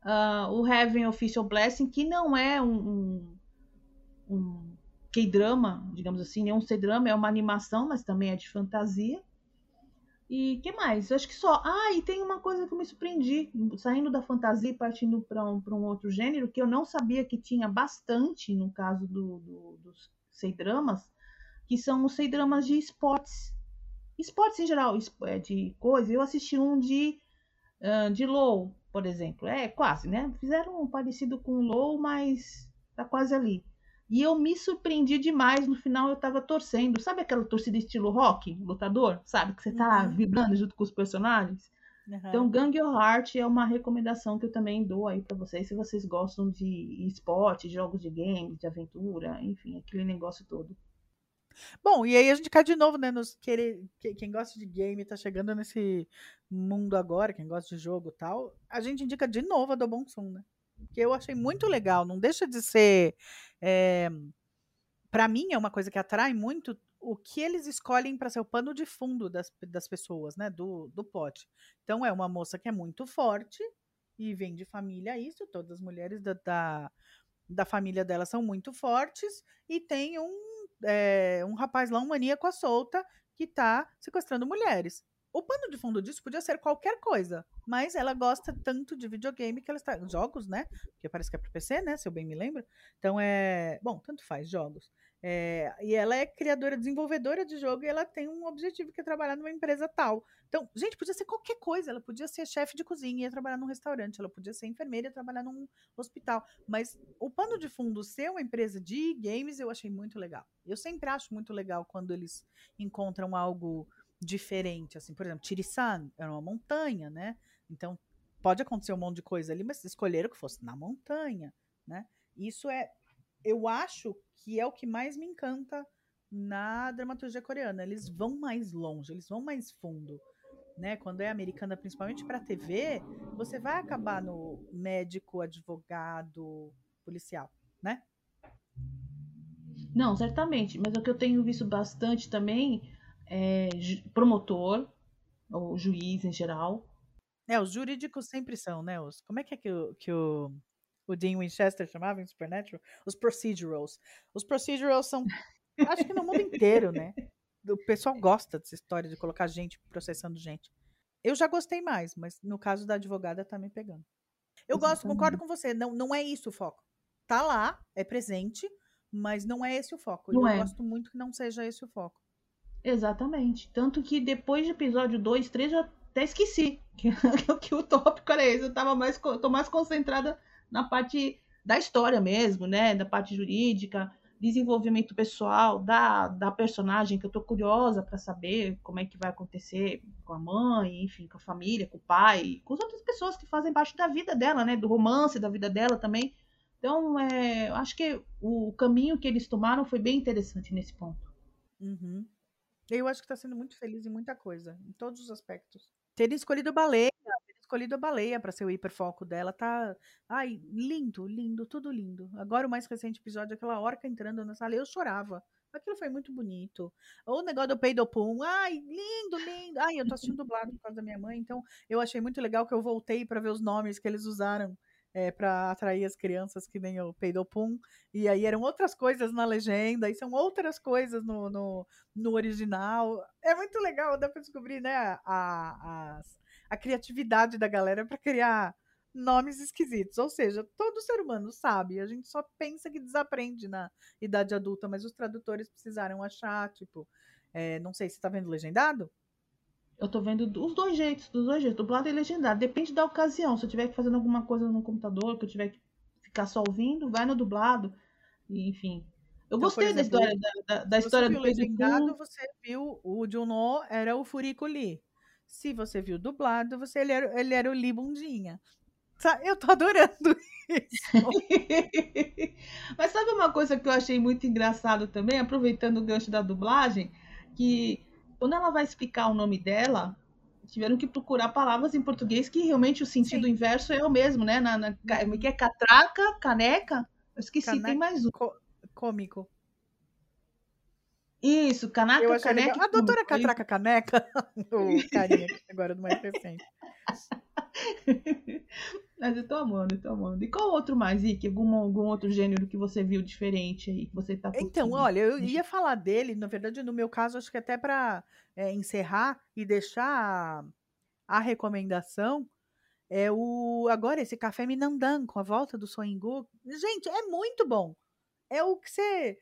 Uh, o Heaven Official Blessing, que não é um, um, um K-drama, digamos assim, é um C-drama, é uma animação, mas também é de fantasia. E o que mais? Eu acho que só... Ah, e tem uma coisa que eu me surpreendi, saindo da fantasia e partindo para um, um outro gênero, que eu não sabia que tinha bastante, no caso do, do, dos C-dramas, que são os C-dramas de esportes. esportes em geral, de coisa. Eu assisti um de, uh, de LOL, por exemplo. É quase, né? Fizeram um parecido com LOL, mas tá quase ali. E eu me surpreendi demais. No final eu tava torcendo. Sabe aquela torcida estilo rock, lutador? Sabe? Que você tá uhum. vibrando junto com os personagens? Uhum. Então, Gang Your Heart é uma recomendação que eu também dou aí pra vocês. Se vocês gostam de esporte, jogos de game, de aventura, enfim, aquele negócio todo. Bom, e aí a gente cai de novo, né? Nos querer, quem gosta de game tá chegando nesse mundo agora, quem gosta de jogo e tal, a gente indica de novo a Do Bong-soon, né? Que eu achei muito legal, não deixa de ser... É, pra mim é uma coisa que atrai muito o que eles escolhem para ser o pano de fundo das, das pessoas, né? Do, do plot. Então é uma moça que é muito forte e vem de família, isso, todas as mulheres da, da, da família dela são muito fortes e tem um É, um rapaz lá, um maníaco à solta, que tá sequestrando mulheres. O pano de fundo disso podia ser qualquer coisa, mas ela gosta tanto de videogame que ela está... Jogos, né? Porque parece que é pro P C, né? Se eu bem me lembro. Então é... Bom, tanto faz, jogos. É... E ela é criadora, desenvolvedora de jogo e ela tem um objetivo que é trabalhar numa empresa tal. Então, gente, podia ser qualquer coisa. Ela podia ser chefe de cozinha e ia trabalhar num restaurante. Ela podia ser enfermeira e trabalhar num hospital. Mas o pano de fundo ser uma empresa de games eu achei muito legal. Eu sempre acho muito legal quando eles encontram algo... diferente, assim, por exemplo, Tirisan era uma montanha, né, então pode acontecer um monte de coisa ali, mas escolheram que fosse na montanha, né, isso é, eu acho que é o que mais me encanta na dramaturgia coreana, eles vão mais longe, eles vão mais fundo, né, quando é americana, principalmente pra T V, você vai acabar no médico, advogado, policial, né? Não, certamente, mas o que eu tenho visto bastante também É, promotor ou juiz em geral. É, os jurídicos sempre são, né? Os, como é que é que o, que o, o Dean Winchester chamava em Supernatural? Os procedurals. Os procedurals são, acho que no mundo inteiro, né? O pessoal gosta dessa história de colocar gente processando gente. Eu já gostei mais, mas no caso da advogada tá me pegando. Eu Exatamente. gosto, concordo com você. Não, não é isso o foco. Tá lá, é presente, mas não é esse o foco. Não Eu é. gosto muito que não seja esse o foco. Exatamente. Tanto que depois do episódio dois, três, já até esqueci que, que o tópico era esse. Eu tava mais, tô mais concentrada na parte da história mesmo, né? Da parte jurídica, desenvolvimento pessoal, da, da personagem, que eu tô curiosa para saber como é que vai acontecer com a mãe, enfim, com a família, com o pai, com as outras pessoas que fazem parte da vida dela, né? Do romance da vida dela também. Então, é, acho que o caminho que eles tomaram foi bem interessante nesse ponto. Uhum. Eu acho que está sendo muito feliz em muita coisa, em todos os aspectos. Ter escolhido a baleia, ter escolhido a baleia para ser o hiperfoco dela, tá... Ai, lindo, lindo, tudo lindo. Agora o mais recente episódio, aquela orca entrando na sala, eu chorava. Aquilo foi muito bonito. O negócio do peidopum, ai, lindo, lindo. Ai, eu tô assistindo dublado por causa da minha mãe, então eu achei muito legal que eu voltei para ver os nomes que eles usaram. É, para atrair as crianças, que nem o Peidopum, e aí eram outras coisas na legenda, e são outras coisas no, no, no original. É muito legal, dá para descobrir, né, a, a, a criatividade da galera para criar nomes esquisitos. Ou seja, todo ser humano sabe, a gente só pensa que desaprende na idade adulta, mas os tradutores precisaram achar, tipo, é, não sei, você está vendo legendado? Eu tô vendo dos dois jeitos, dos dois jeitos, dublado e legendado. Depende da ocasião. Se eu tiver que fazer alguma coisa no computador, que eu tiver que ficar só ouvindo, vai no dublado. Enfim. Eu então, gostei, exemplo, da história da, da história do legendado, você viu o Junho era o Furico Lee. Se você viu dublado, você ele era, ele era o Lee Bundinha. Eu tô adorando isso. Mas sabe uma coisa que eu achei muito engraçado também, aproveitando o gancho da dublagem, que quando ela vai explicar o nome dela, tiveram que procurar palavras em português que realmente o sentido Sim. inverso é o mesmo, né? Na, na, que é catraca, caneca, eu esqueci, Cane... tem mais um. Co- cômico. Isso, canaca, caneca. Legal. A doutora cômico. Catraca, caneca, o carinha, agora do mais recente. Mas eu tô amando, eu tô amando. E qual outro mais, Vicky? Algum, algum outro gênero que você viu diferente aí? Que você tá curtindo? Então, olha, eu ia falar dele, na verdade, no meu caso, acho que até pra é, encerrar e deixar a, a recomendação, é o agora esse Café Minamdang, com a volta do Seo In-guk. Gente, é muito bom. É o que você...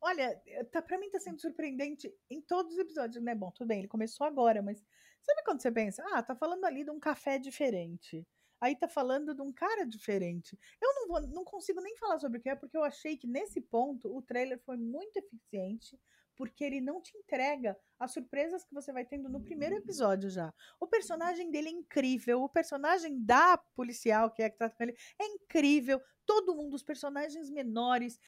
Olha, tá, pra mim tá sendo surpreendente em todos os episódios, né? Bom, tudo bem, ele começou agora, mas sabe quando você pensa, ah, tá falando ali de um café diferente, aí tá falando de um cara diferente. Eu não, vou, não consigo nem falar sobre o que é, porque eu achei que nesse ponto o trailer foi muito eficiente, porque ele não te entrega as surpresas que você vai tendo no primeiro episódio já. O personagem dele é incrível, o personagem da policial que é que trata com ele é incrível, todo mundo, os personagens menores.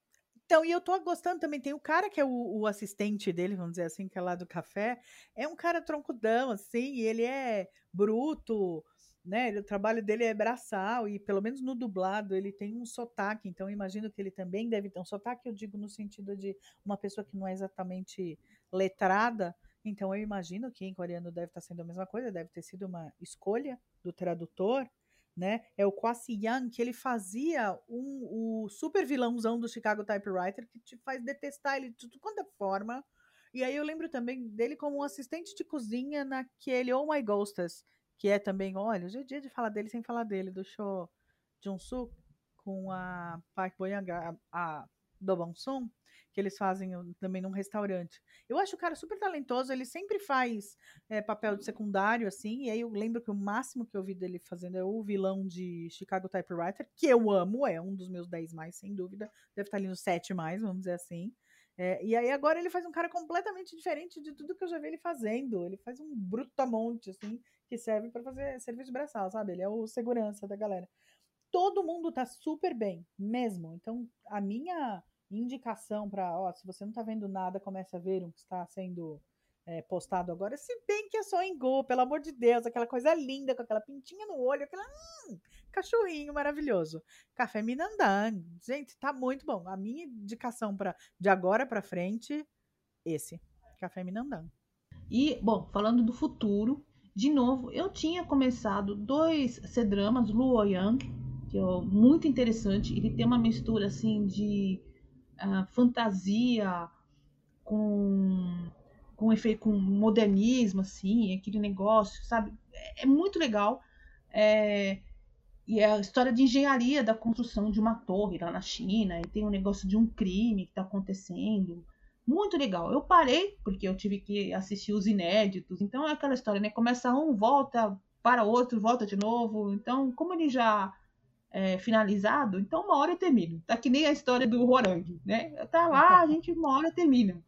Então, e eu tô gostando também, tem o cara que é o, o assistente dele, vamos dizer assim, que é lá do café, é um cara troncudão, assim, e ele é bruto, né, o trabalho dele é braçal, e pelo menos no dublado ele tem um sotaque, então eu imagino que ele também deve ter um sotaque, eu digo no sentido de uma pessoa que não é exatamente letrada, então eu imagino que em coreano deve estar sendo a mesma coisa, deve ter sido uma escolha do tradutor, né, é o Kwon Si-young, que ele fazia um, o super vilãozão do Chicago Typewriter, que te faz detestar ele de tudo quanto é forma, e aí eu lembro também dele como um assistente de cozinha naquele Oh My Ghostess, que é também, olha, hoje é dia de falar dele sem falar dele, do Choi Woo-shik com a Park Bo-young, a, a Do Bong-soon, que eles fazem também num restaurante. Eu acho o cara super talentoso, ele sempre faz é, papel de secundário, assim, e aí eu lembro que o máximo que eu vi dele fazendo é o vilão de Chicago Typewriter, que eu amo, é um dos meus dez mais, sem dúvida, deve estar ali no sete mais, vamos dizer assim. É, e aí agora ele faz um cara completamente diferente de tudo que eu já vi ele fazendo, ele faz um brutamonte, assim, que serve para fazer serviço braçal, sabe? Ele é o segurança da galera. Todo mundo tá super bem, mesmo. Então, a minha indicação para, ó, se você não tá vendo nada, comece a ver o que está sendo é, postado agora, se bem que é só em Go, pelo amor de Deus, aquela coisa linda, com aquela pintinha no olho, aquela hum, cachorrinho maravilhoso. Café Minamdang, gente, tá muito bom. A minha indicação pra, de agora para frente, esse, Café Minamdang. E, bom, falando do futuro, de novo, eu tinha começado dois C-dramas, Luo Yang, que é muito interessante. Ele tem uma mistura assim de uh, fantasia com, com efeito, com modernismo, assim, aquele negócio, sabe? É, é muito legal. É, e é a história de engenharia da construção de uma torre lá na China. E tem um negócio de um crime que está acontecendo. Muito legal. Eu parei, porque eu tive que assistir os inéditos. Então, é aquela história, né? Começa um, volta para outro, volta de novo. Então, como ele já é finalizado, então uma hora eu termino. Tá que nem a história do Roran, né? Tá lá, a gente uma hora termina.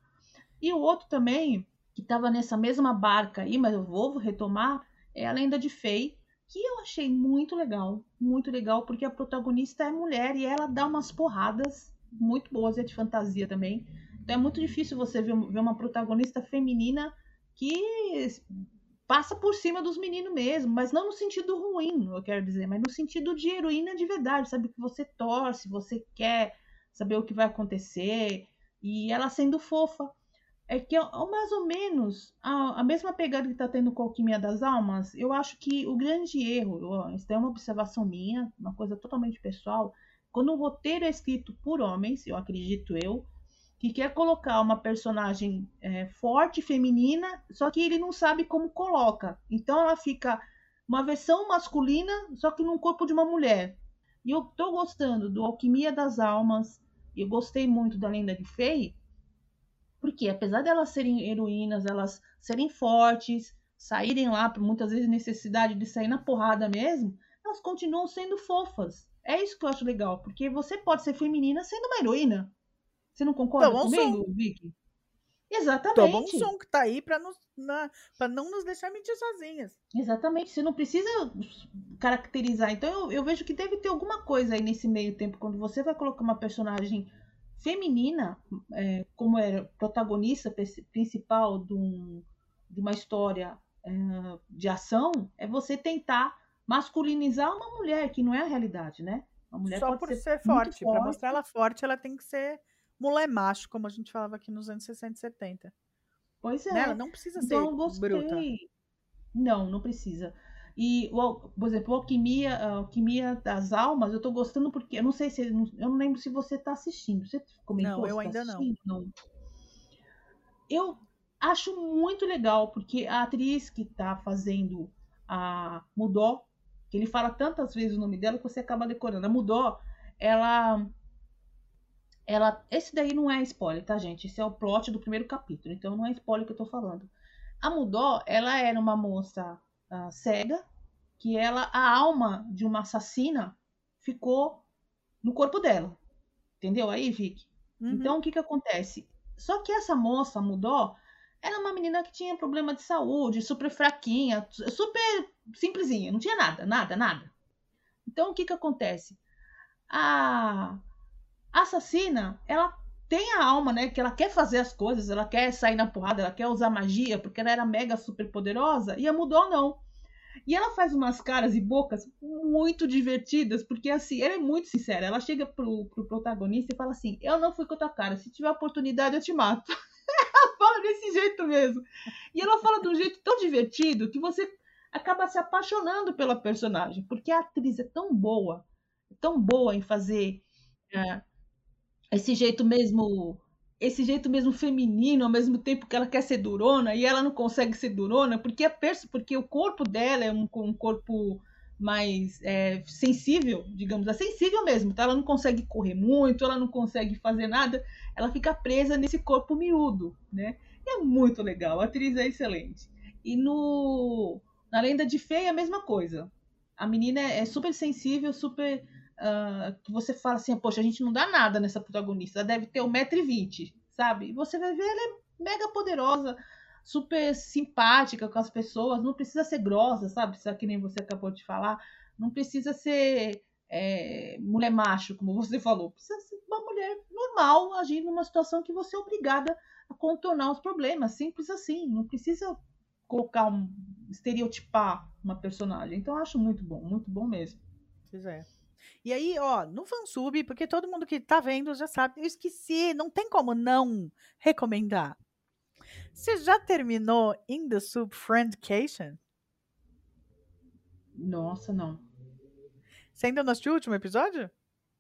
E o outro também, que tava nessa mesma barca aí, mas eu vou retomar, é a Lenda de Faith, que eu achei muito legal. Muito legal, porque a protagonista é mulher e ela dá umas porradas muito boas, é de fantasia também. Então é muito difícil você ver uma protagonista feminina que passa por cima dos meninos mesmo, mas não no sentido ruim, eu quero dizer, mas no sentido de heroína de verdade, sabe? Que você torce, você quer saber o que vai acontecer, e ela sendo fofa. É que é mais ou menos a, a mesma pegada que está tendo com a Alquimia das Almas. Eu acho que o grande erro, isso é uma observação minha, uma coisa totalmente pessoal, quando o roteiro é escrito por homens, eu acredito eu, que quer colocar uma personagem é, forte, feminina, só que ele não sabe como coloca. Então ela fica uma versão masculina, só que num corpo de uma mulher. E eu tô gostando do Alquimia das Almas, eu gostei muito da Lenda de Faith, porque apesar delas serem heroínas, elas serem fortes, saírem lá, por muitas vezes necessidade de sair na porrada mesmo, elas continuam sendo fofas. É isso que eu acho legal, porque você pode ser feminina sendo uma heroína. Você não concorda Tom comigo, som. Vicki? Exatamente. Do Bong-soon que tá aí pra, nos, na, pra não nos deixar mentir sozinhas. Exatamente. Você não precisa caracterizar. Então eu, eu vejo que deve ter alguma coisa aí nesse meio tempo. Quando você vai colocar uma personagem feminina, é, como era protagonista principal de, um, de uma história é, de ação, é você tentar masculinizar uma mulher, que não é a realidade, né? Uma mulher só pode por ser, ser forte. forte. Pra mostrar ela forte, ela tem que ser mulher macho, como a gente falava aqui nos anos sessenta e setenta. Pois é. Né? Ela não precisa então, ser bruta. Não, não precisa. E, por exemplo, a alquimia, a alquimia das almas, eu tô gostando porque... Eu não sei se... Eu não lembro se você tá assistindo. Você comentou? Não, eu ainda tá não. não. Eu acho muito legal, porque a atriz que tá fazendo a Mudó, que ele fala tantas vezes o nome dela que você acaba decorando. A Mudó, ela... Ela, esse daí não é spoiler, tá, gente? Esse é o plot do primeiro capítulo, então não é spoiler que eu tô falando. A Mudó, ela era uma moça uh, cega, que ela, a alma de uma assassina ficou no corpo dela. Entendeu aí, Vicky? Uhum. Então, o que que acontece? Só que essa moça, a Mudó, era uma menina que tinha problema de saúde, super fraquinha, super simplesinha, não tinha nada, nada, nada. Então, o que que acontece? A... A assassina, ela tem a alma, né? Que ela quer fazer as coisas, ela quer sair na porrada, ela quer usar magia, porque ela era mega super poderosa, e a Mudou não. E ela faz umas caras e bocas muito divertidas, porque assim, ela é muito sincera. Ela chega pro, pro protagonista e fala assim: eu não fui com a tua cara, se tiver oportunidade eu te mato. Ela fala desse jeito mesmo. E ela fala de um jeito tão divertido que você acaba se apaixonando pela personagem, porque a atriz é tão boa, tão boa em fazer... É, Esse jeito mesmo, esse jeito mesmo feminino, ao mesmo tempo que ela quer ser durona e ela não consegue ser durona, porque, a porque o corpo dela é um, um corpo mais é, sensível, digamos, é sensível mesmo, tá? Ela não consegue correr muito, ela não consegue fazer nada, ela fica presa nesse corpo miúdo, né? E é muito legal, a atriz é excelente. E no, na Lenda de Fei é a mesma coisa, a menina é super sensível, super... Uh, que você fala assim, poxa, a gente não dá nada nessa protagonista, ela deve ter um metro e vinte, sabe? E você vai ver, ela é mega poderosa, super simpática com as pessoas, não precisa ser grossa, sabe? Só que nem você acabou de falar, não precisa ser é, mulher macho, como você falou, precisa ser uma mulher normal, agindo numa situação que você é obrigada a contornar os problemas, simples assim, não precisa colocar, um, estereotipar uma personagem. Então eu acho muito bom, muito bom mesmo. Pois é. E aí, ó, no fansub, porque todo mundo que tá vendo já sabe, eu esqueci, não tem como não recomendar. Você já terminou In the SOOP Friendcation? Nossa, não. Você ainda não assistiu o último episódio?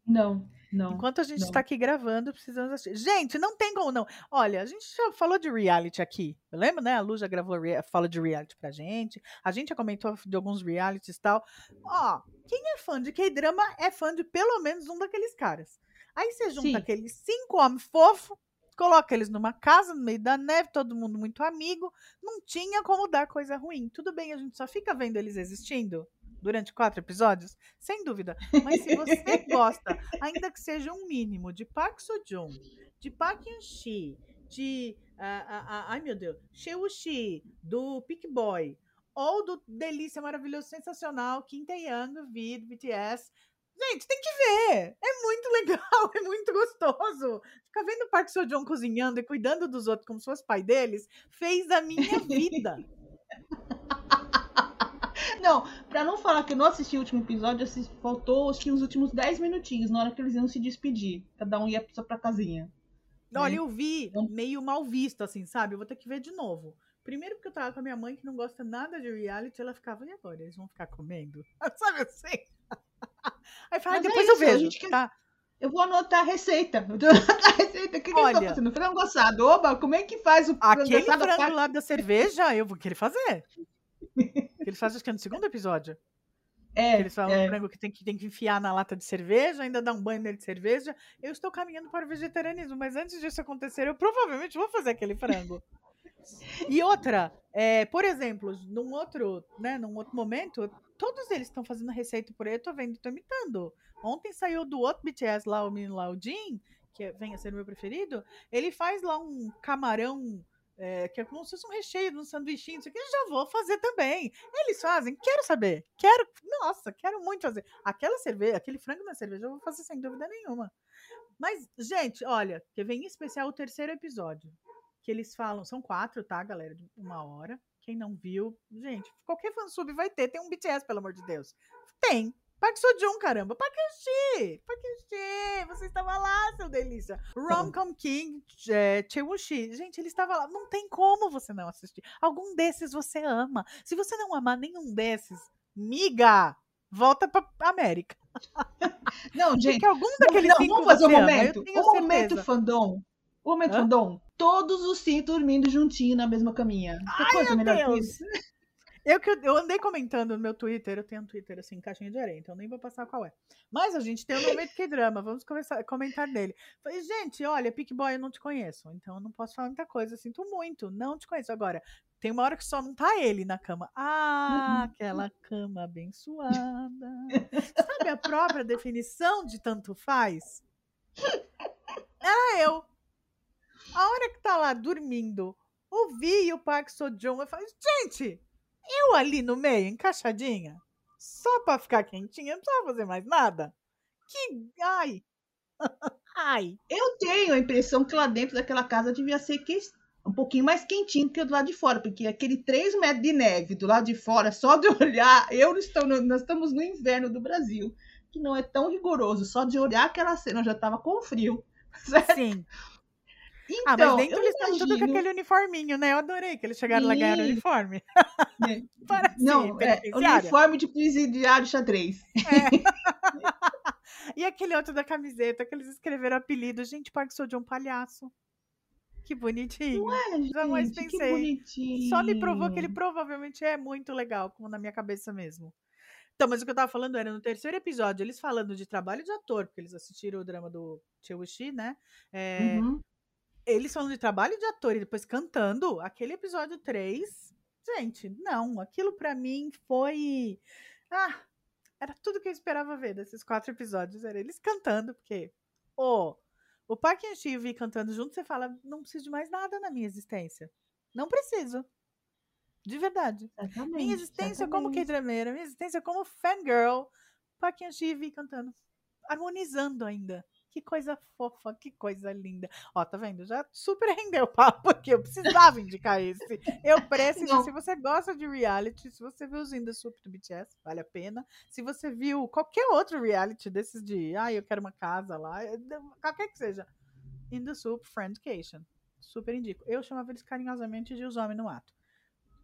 Não, não. Enquanto a gente não. tá aqui gravando, precisamos assistir. Gente, não tem como não. Olha, a gente já falou de reality aqui. Eu lembro, né? A Lu já gravou fala de reality pra gente. A gente já comentou de alguns realities e tal. Ó, quem é fã de K-drama é fã de pelo menos um daqueles caras. Aí você junta Sim. aqueles cinco homens fofos, coloca eles numa casa no meio da neve, todo mundo muito amigo. Não tinha como dar coisa ruim. Tudo bem, a gente só fica vendo eles existindo durante quatro episódios? Sem dúvida. Mas se você gosta, ainda que seja um mínimo, de Park So-joon, de Park Yoon-shi, de... Uh, uh, uh, ai, meu Deus. Choi Woo-shik, do Pick Boy, ou do delícia, maravilhoso, sensacional, Kim Tae-young, V, do B T S. Gente, tem que ver! É muito legal, é muito gostoso. Ficar vendo o Park So-joon cozinhando e cuidando dos outros como se fosse pai deles, fez a minha vida. Não, pra não falar que eu não assisti o último episódio, assisti, faltou acho que os últimos dez minutinhos, na hora que eles iam se despedir. Cada um ia só pra casinha. Olha, né? Eu vi meio mal visto, assim, sabe? Eu vou ter que ver de novo. Primeiro porque eu tava com a minha mãe, que não gosta nada de reality, ela ficava, e agora? Eles vão ficar comendo? Sabe assim? Aí fala, ah, depois é isso, eu vejo, gente, tá? Eu vou anotar a receita. Eu a receita. O que Olha, que eu tô fazendo? Frango assado. Oba, como é que faz o frango assado? Aquele frango faz... lá da cerveja, eu vou querer fazer. Que eles fazem, acho que é no segundo episódio. É. Que eles falam é. um frango que tem, que tem que enfiar na lata de cerveja, ainda dar um banho nele de cerveja. Eu estou caminhando para o vegetarianismo, mas antes disso acontecer, eu provavelmente vou fazer aquele frango. E outra, é, por exemplo, num outro, né, num outro momento, todos eles estão fazendo receita por aí, eu tô vendo, tô imitando. Ontem saiu do outro B T S lá, o menino lá, o Jin, que vem a ser o meu preferido, ele faz lá um camarão... É, que é como se fosse um recheio, um sanduichinho, isso aqui eu já vou fazer também. Eles fazem, quero saber, quero, nossa, quero muito fazer. Aquela cerveja, aquele frango na cerveja eu vou fazer sem dúvida nenhuma. Mas, gente, olha, que vem em especial o terceiro episódio, que eles falam, são quatro, tá, galera, de uma hora. Quem não viu, gente, qualquer fansub vai ter, tem um B T S, pelo amor de Deus. Tem. Park So-joon, caramba. Park Yoon-shi. Park Yoon-shi. Você estava lá, seu delícia. Rom-com King, é, Choi Woo-shik. Gente, ele estava lá. Não tem como você não assistir. Algum desses você ama. Se você não amar nenhum desses, miga, volta pra América. Não, gente. Porque algum daqueles não, não, cinco vamos fazer você um momento. Ama, um momento fandom. Um momento Hã? fandom. Todos os cinco dormindo juntinho na mesma caminha. Ai, que coisa melhor que isso. Eu, que, eu andei comentando no meu Twitter, eu tenho um Twitter assim, caixinha de areia, então nem vou passar qual é. Mas a gente tem um momento que é drama, vamos começar, comentar dele. Falei, gente, olha, Pick Boy eu não te conheço, então eu não posso falar muita coisa, sinto muito, não te conheço. Agora, tem uma hora que só não tá ele na cama. Ah, aquela cama abençoada. Sabe a própria definição de tanto faz? Era eu. A hora que tá lá dormindo, ouvi o Park So-joon, eu falei, gente... Eu ali no meio, encaixadinha, só pra ficar quentinha, não precisava fazer mais nada. Que... Ai! Ai! Eu tenho a impressão que lá dentro daquela casa devia ser que... um pouquinho mais quentinho que o do lado de fora, porque aquele três metros de neve do lado de fora, só de olhar... Eu estou no... Nós estamos no inverno do Brasil, que não é tão rigoroso, só de olhar aquela cena, eu já estava com frio, certo? Sim. Então, ah, mas dentro eles imagino... estão tudo com aquele uniforminho, né? Eu adorei que eles chegaram e... lá e ganharam o uniforme. É. Parece não, é, uniforme de presidiário xadrez. É. E aquele outro da camiseta, que eles escreveram apelido. Gente, Park So-joon palhaço. Que bonitinho. Ué, jamais gente, pensei. Que bonitinho. Só me provou que ele provavelmente é muito legal, como na minha cabeça mesmo. Então, mas o que eu tava falando era, no terceiro episódio, eles falando de trabalho de ator, porque eles assistiram o drama do Choi Woo-shik, né? É... Uhum. Eles falando de trabalho de ator e depois cantando, aquele episódio três, gente, não, aquilo pra mim foi, ah, era tudo que eu esperava ver desses quatro episódios, era eles cantando, porque oh, o Park e o Yves cantando junto, você fala, não preciso de mais nada na minha existência, não preciso, de verdade, exatamente, minha existência exatamente. Como K-drameira, minha existência como fangirl, Park e o Yves cantando, harmonizando ainda. Que coisa fofa, que coisa linda. Ó, tá vendo? Já super rendeu o papo aqui. Eu precisava indicar esse. Eu preciso. Se você gosta de reality, se você viu os In the SOOP do B T S, vale a pena. Se você viu qualquer outro reality desses de, ah, eu quero uma casa lá, qualquer que seja. In the SOOP, Friendcation. Super indico. Eu chamava eles carinhosamente de Os Homens no Ato.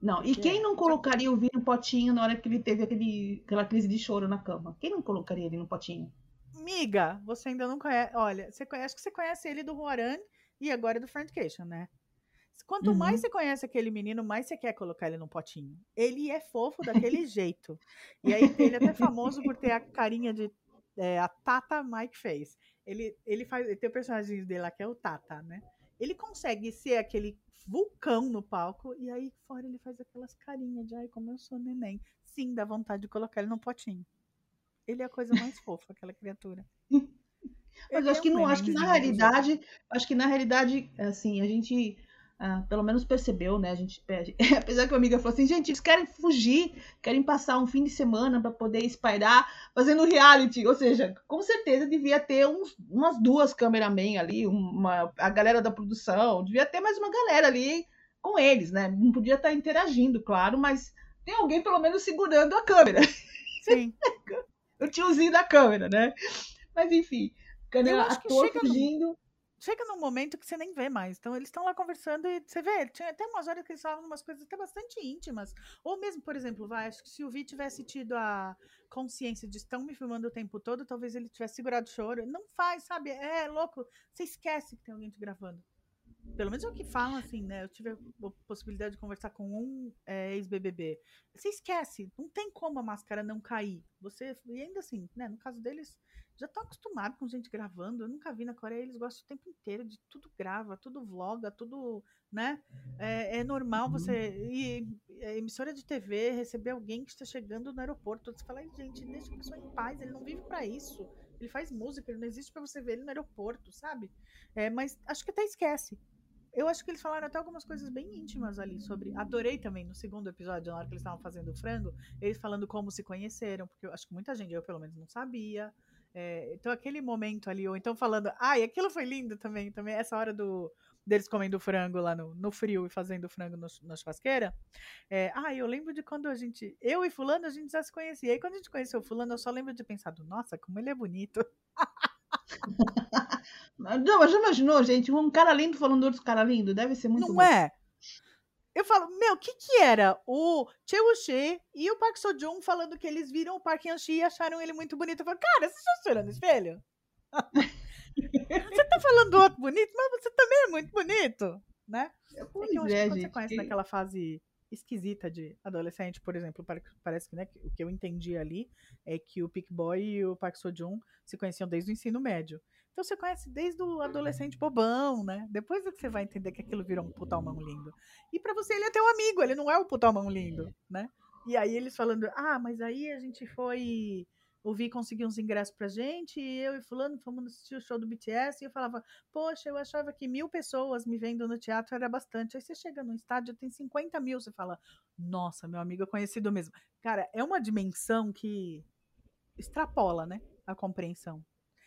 Não, e quem não colocaria o vinho no potinho na hora que ele teve aquele, aquela crise de choro na cama? Quem não colocaria ele no potinho? Miga, você ainda não conhece... Olha, você conhece, acho que você conhece ele do Roran e agora do Friendcation, né? Quanto uhum. mais você conhece aquele menino, mais você quer colocar ele num potinho. Ele é fofo daquele jeito. E aí ele é até famoso por ter a carinha de... É, a Tata Mike fez. Ele, ele, faz, ele tem o personagem dele lá, que é o Tata, né? Ele consegue ser aquele vulcão no palco e aí fora ele faz aquelas carinhas de ai, como eu sou neném. Sim, dá vontade de colocar ele num potinho. Ele é a coisa mais fofa, aquela criatura. Mas eu acho que não, acho que na realidade, acho que na realidade, assim, a gente ah, pelo menos percebeu, né? A gente pede. Apesar que a amiga falou assim, gente, eles querem fugir, querem passar um fim de semana para poder espairar fazendo reality. Ou seja, com certeza devia ter uns, umas duas cameramen ali, uma, a galera da produção, devia ter mais uma galera ali com eles, né? Não podia estar interagindo, claro, mas tem alguém pelo menos segurando a câmera. Sim. O tiozinho da câmera, né? Mas enfim, câmera ator fugindo. No, chega num momento que você nem vê mais. Então eles estão lá conversando e você vê, tinha até umas horas que eles falavam umas coisas até bastante íntimas. Ou mesmo, por exemplo, vai, acho que se o Vi tivesse tido a consciência de estão me filmando o tempo todo, talvez ele tivesse segurado o choro. Não faz, sabe? É louco. Você esquece que tem alguém te gravando. Pelo menos é o que falam, assim, né? Eu tive a possibilidade de conversar com um é, ex-B B B. Você esquece, não tem como a máscara não cair. Você, e ainda assim, né? No caso deles, já estão acostumados com gente gravando. Eu nunca vi na Coreia, eles gostam o tempo inteiro de tudo grava, tudo vloga, tudo, né? É, é normal você ir é, emissora de T V, receber alguém que está chegando no aeroporto. Você fala, gente, deixa a pessoa em paz, ele não vive pra isso. Ele faz música, ele não existe pra você ver ele no aeroporto, sabe? É, mas acho que até esquece. Eu acho que eles falaram até algumas coisas bem íntimas ali sobre... Adorei também, no segundo episódio, na hora que eles estavam fazendo o frango, eles falando como se conheceram, porque eu acho que muita gente, eu pelo menos, não sabia. É, então, aquele momento ali, ou então falando... Ai, aquilo foi lindo também, também essa hora do, deles comendo frango lá no, no frio e fazendo frango no, na churrasqueira. É, ah, eu lembro de quando a gente... Eu e fulano, a gente já se conhecia. E aí, quando a gente conheceu o fulano, eu só lembro de pensar, nossa, como ele é bonito. Não, mas já imaginou, gente? Um cara lindo falando outro cara lindo? Deve ser muito Não bom. É? Eu falo, meu, o que que era? O Choi Woo-shik e o Park So-joon falando que eles viram o Park Yan-shi e acharam ele muito bonito. Eu falo, cara, você está chorando no espelho? Você tá falando do outro bonito, mas você também é muito bonito, né? Pois é, que eu acho que é, quando gente, você conhece que... naquela fase esquisita de adolescente, por exemplo. Parece que, né, o que eu entendi ali é que o Pick Boy e o Park So-jung se conheciam desde o ensino médio. Então você conhece desde o adolescente bobão, né? Depois é que você vai entender que aquilo virou um putão mão lindo. E pra você ele é teu amigo, ele não é o putão mão lindo, né? E aí eles falando, ah, mas aí a gente foi... O Vi conseguiu uns ingressos pra gente, e eu e fulano fomos assistir o show do B T S, e eu falava, poxa, eu achava que mil pessoas me vendo no teatro era bastante. Aí você chega num estádio, tem cinquenta mil, você fala, nossa, meu amigo é conhecido mesmo. Cara, é uma dimensão que extrapola, né, a compreensão.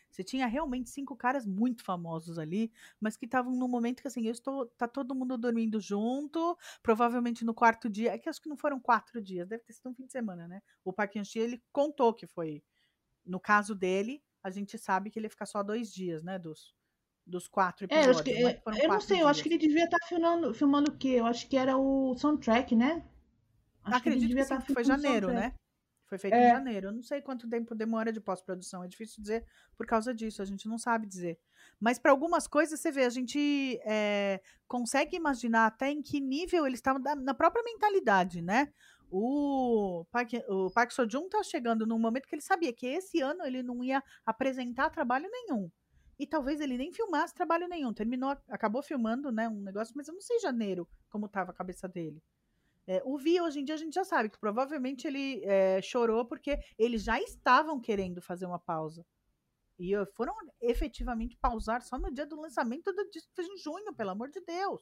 Você tinha realmente cinco caras muito famosos ali, mas que estavam num momento que, assim, eu estou, tá todo mundo dormindo junto, provavelmente no quarto dia, é que acho que não foram quatro dias, deve ter sido um fim de semana, né? O Park Hyun-sik, ele contou que foi, no caso dele, a gente sabe que ele ia ficar só dois dias, né, dos, dos quatro episódios. É, eu acho que, né? eu não sei, dias. Eu acho que ele devia estar filmando, filmando o quê? Eu acho que era o soundtrack, né? Acho Acredito que, devia que, sim, estar que foi janeiro, soundtrack. né? Foi feito é. em janeiro. Eu não sei quanto tempo demora de pós-produção. É difícil dizer por causa disso. A gente não sabe dizer. Mas para algumas coisas, você vê, a gente é, consegue imaginar até em que nível eles estavam na própria mentalidade, né? O Park, o Park So-jung tá chegando num momento que ele sabia que esse ano ele não ia apresentar trabalho nenhum. E talvez ele nem filmasse trabalho nenhum. Terminou, acabou filmando, né, um negócio, mas eu não sei janeiro como estava a cabeça dele. É, o Vi, hoje em dia, a gente já sabe que provavelmente ele é, chorou porque eles já estavam querendo fazer uma pausa. E foram efetivamente pausar só no dia do lançamento do disco, que foi em junho, pelo amor de Deus.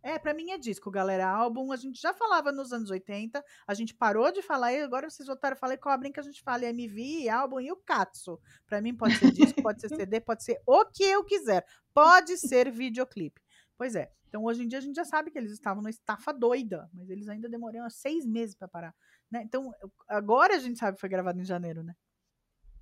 É, pra mim é disco, galera. Álbum, a gente já falava nos anos oitenta, a gente parou de falar e agora vocês voltaram a falar e cobrem que a gente fala M V, álbum e o Katsu. Pra mim pode ser disco, pode ser C D, pode ser o que eu quiser. Pode ser videoclipe. Pois é. Então, hoje em dia, a gente já sabe que eles estavam numa estafa doida, mas eles ainda demoraram seis meses para parar, né? Então, agora a gente sabe que foi gravado em janeiro, né?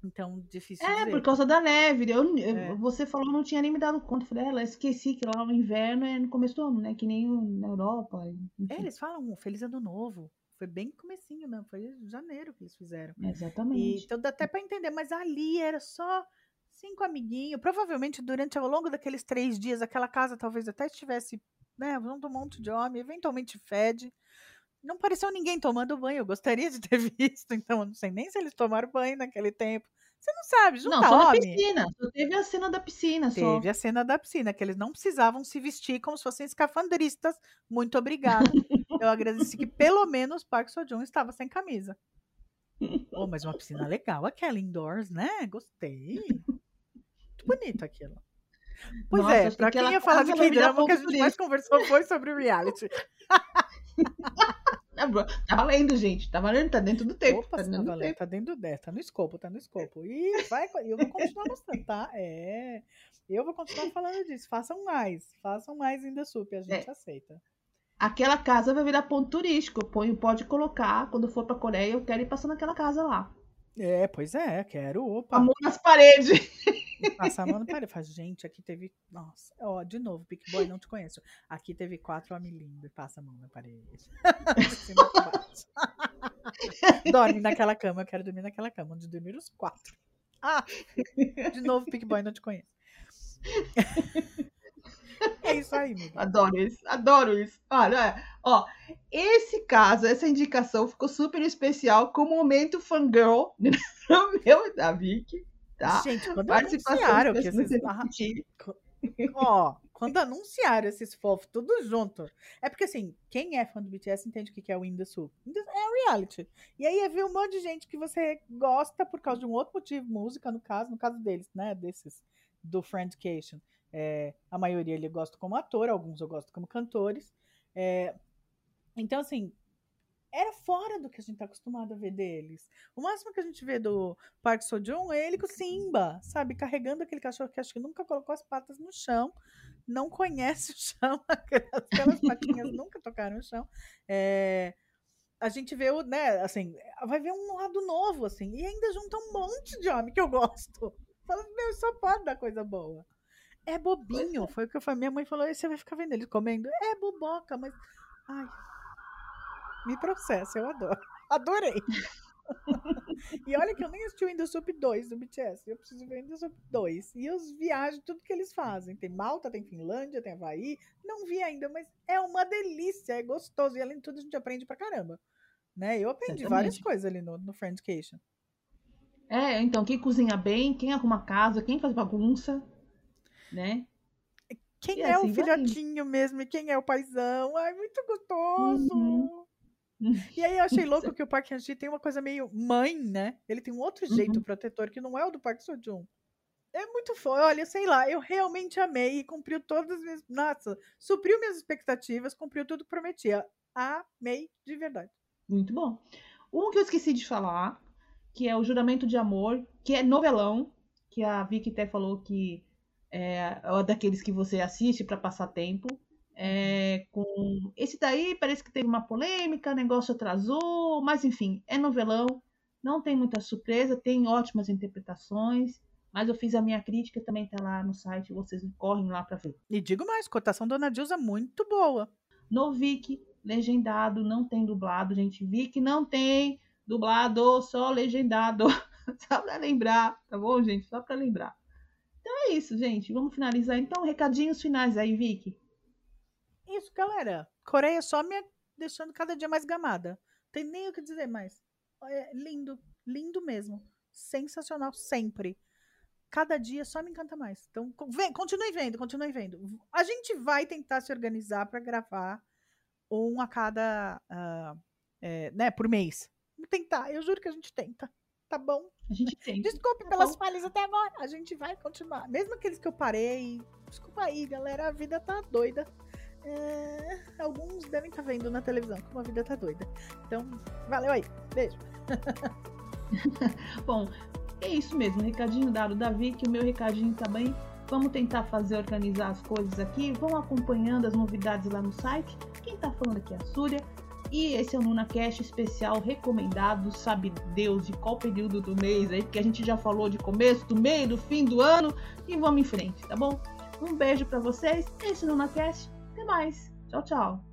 Então, difícil É, dizer. por causa da neve. Eu, é. eu, você falou, eu não tinha nem me dado conta. Eu falei, ela esqueci que lá no inverno é no começo do ano, né? Que nem na Europa. É, eles falam, feliz ano novo. Foi bem comecinho mesmo, foi em janeiro que eles fizeram. Exatamente. E, então, dá até para entender, mas ali era só... Cinco amiguinhos, provavelmente durante ao longo daqueles três dias, aquela casa talvez até estivesse, né, um monte de homem, eventualmente fede. Não pareceu ninguém tomando banho, eu gostaria de ter visto, então eu não sei nem se eles tomaram banho naquele tempo. Você não sabe, junta homem. Não, só na piscina, só teve a cena da piscina. Só. Teve a cena da piscina, que eles não precisavam se vestir como se fossem escafandristas, muito obrigada. Eu agradeci que pelo menos Park So-joon estava sem camisa. Oh, mas uma piscina legal, aquela indoors, né? Gostei. Bonito aquilo. Pois Nossa, é, pra que quem ia falar de K-drama, o que a gente mais conversou foi sobre reality. Tá valendo, gente. Tá valendo, tá dentro do tempo. Opa, tá, dentro tá, do tempo. tá dentro do tempo, tá no escopo, tá no escopo. E vai, eu vou continuar mostrando, tá? É. Eu vou continuar falando disso. Façam mais. Façam mais In the SOOP, a gente é. aceita. Aquela casa vai virar ponto turístico. Põe, pode colocar, quando for pra Coreia, eu quero ir passando naquela casa lá. É, pois é, quero. Opa. Amor nas paredes. Passar a mão na parede. Fala, gente, aqui teve. Nossa, ó, de novo, Big Boy, não te conheço. Aqui teve quatro homens lindos e passa a mão na parede. Dorme naquela cama, eu quero dormir naquela cama, onde dormiram os quatro. Ah! De novo, Big Boy, não te conheço. É isso aí, amiga. Adoro isso, adoro isso. Olha, ó, esse caso, essa indicação ficou super especial com o momento fangirl do meu e da Vicky. Tá. Gente, quando anunciaram que esses barra... Ó, quando anunciaram esses fofos, tudo junto. É porque, assim, quem é fã do B T S entende o que é o In the SOOP. É reality. E aí é ver um monte de gente que você gosta por causa de um outro motivo, música, no caso, no caso deles, né? Desses do Friendcation. É, a maioria eu gosto como ator, alguns eu gosto como cantores. É, então, assim... Era fora do que a gente tá acostumado a ver deles. O máximo que a gente vê do Park So-joon é ele com o Simba, sabe? Carregando aquele cachorro que acho que nunca colocou as patas no chão, não conhece o chão, aquelas patinhas nunca tocaram o chão. É, a gente vê, o, né, assim, vai ver um lado novo, assim, e ainda junta um monte de homem que eu gosto. Fala, meu, só pode dar coisa boa. É bobinho, foi o que eu falei. Minha mãe falou, e você vai ficar vendo ele comendo? É boboca, mas... Ai... Me processa, eu adoro. Adorei. E olha que eu nem assisti o In the SOOP dois do B T S. Eu preciso ver o In the SOOP dois. E os viagens, tudo que eles fazem. Tem Malta, tem Finlândia, tem Havaí. Não vi ainda, mas é uma delícia. É gostoso. E além de tudo, a gente aprende pra caramba. Né? Eu aprendi várias coisas ali no, no Friendcation. É, então, quem cozinha bem, quem arruma casa, quem faz bagunça, né? Quem e é assim, o filhotinho assim. Mesmo e quem é o paizão. Ai, muito gostoso. Uhum. E aí eu achei louco que o Park Hyun-ji tem uma coisa meio mãe, né? Ele tem um outro jeito uhum. protetor que não é o do Park Seo-joon. É muito foda. Olha, sei lá, eu realmente amei e cumpriu todas as minhas... Nossa, supriu minhas expectativas, cumpriu tudo que prometia. Amei de verdade. Muito bom. Um que eu esqueci de falar, que é o Juramento de Amor, que é novelão, que a Vicki até falou que é daqueles que você assiste para passar tempo. É, com... Esse daí parece que teve uma polêmica, negócio atrasou, mas enfim, é novelão, não tem muita surpresa, tem ótimas interpretações, mas eu fiz a minha crítica, também tá lá no site, vocês correm lá para ver. E digo mais, cotação Dona Dilsa muito boa. No Vic, legendado, não tem dublado, gente, Vic não tem dublado, só legendado, só para lembrar, tá bom, gente? Só para lembrar. Então é isso, gente, vamos finalizar então, recadinhos finais aí, Vic. Isso, galera. Coreia só me deixando cada dia mais gamada. Tem nem o que dizer mais. É lindo, lindo mesmo. Sensacional sempre. Cada dia só me encanta mais. Então, vem, continue vendo, continue vendo. A gente vai tentar se organizar para gravar um a cada, uh, é, né, por mês. Vamos tentar. Eu juro que a gente tenta. Tá bom? A gente tenta. Desculpe tá pelas bom. falhas até agora. A gente vai continuar. Mesmo aqueles que eu parei. Desculpa aí, galera. A vida tá doida. É, alguns devem estar vendo na televisão, como a vida tá doida. Então, valeu aí, beijo. Bom, é isso mesmo, recadinho dado da Vicky, o meu recadinho também. Vamos tentar fazer, organizar as coisas aqui. Vão acompanhando as novidades lá no site. Quem tá falando aqui é a Surya. E esse é o NunaCast especial recomendado, sabe Deus de qual período do mês aí, porque a gente já falou de começo, do meio, do fim do ano. E vamos em frente, tá bom? Um beijo pra vocês, esse é o NunaCast. Até mais. Tchau, tchau.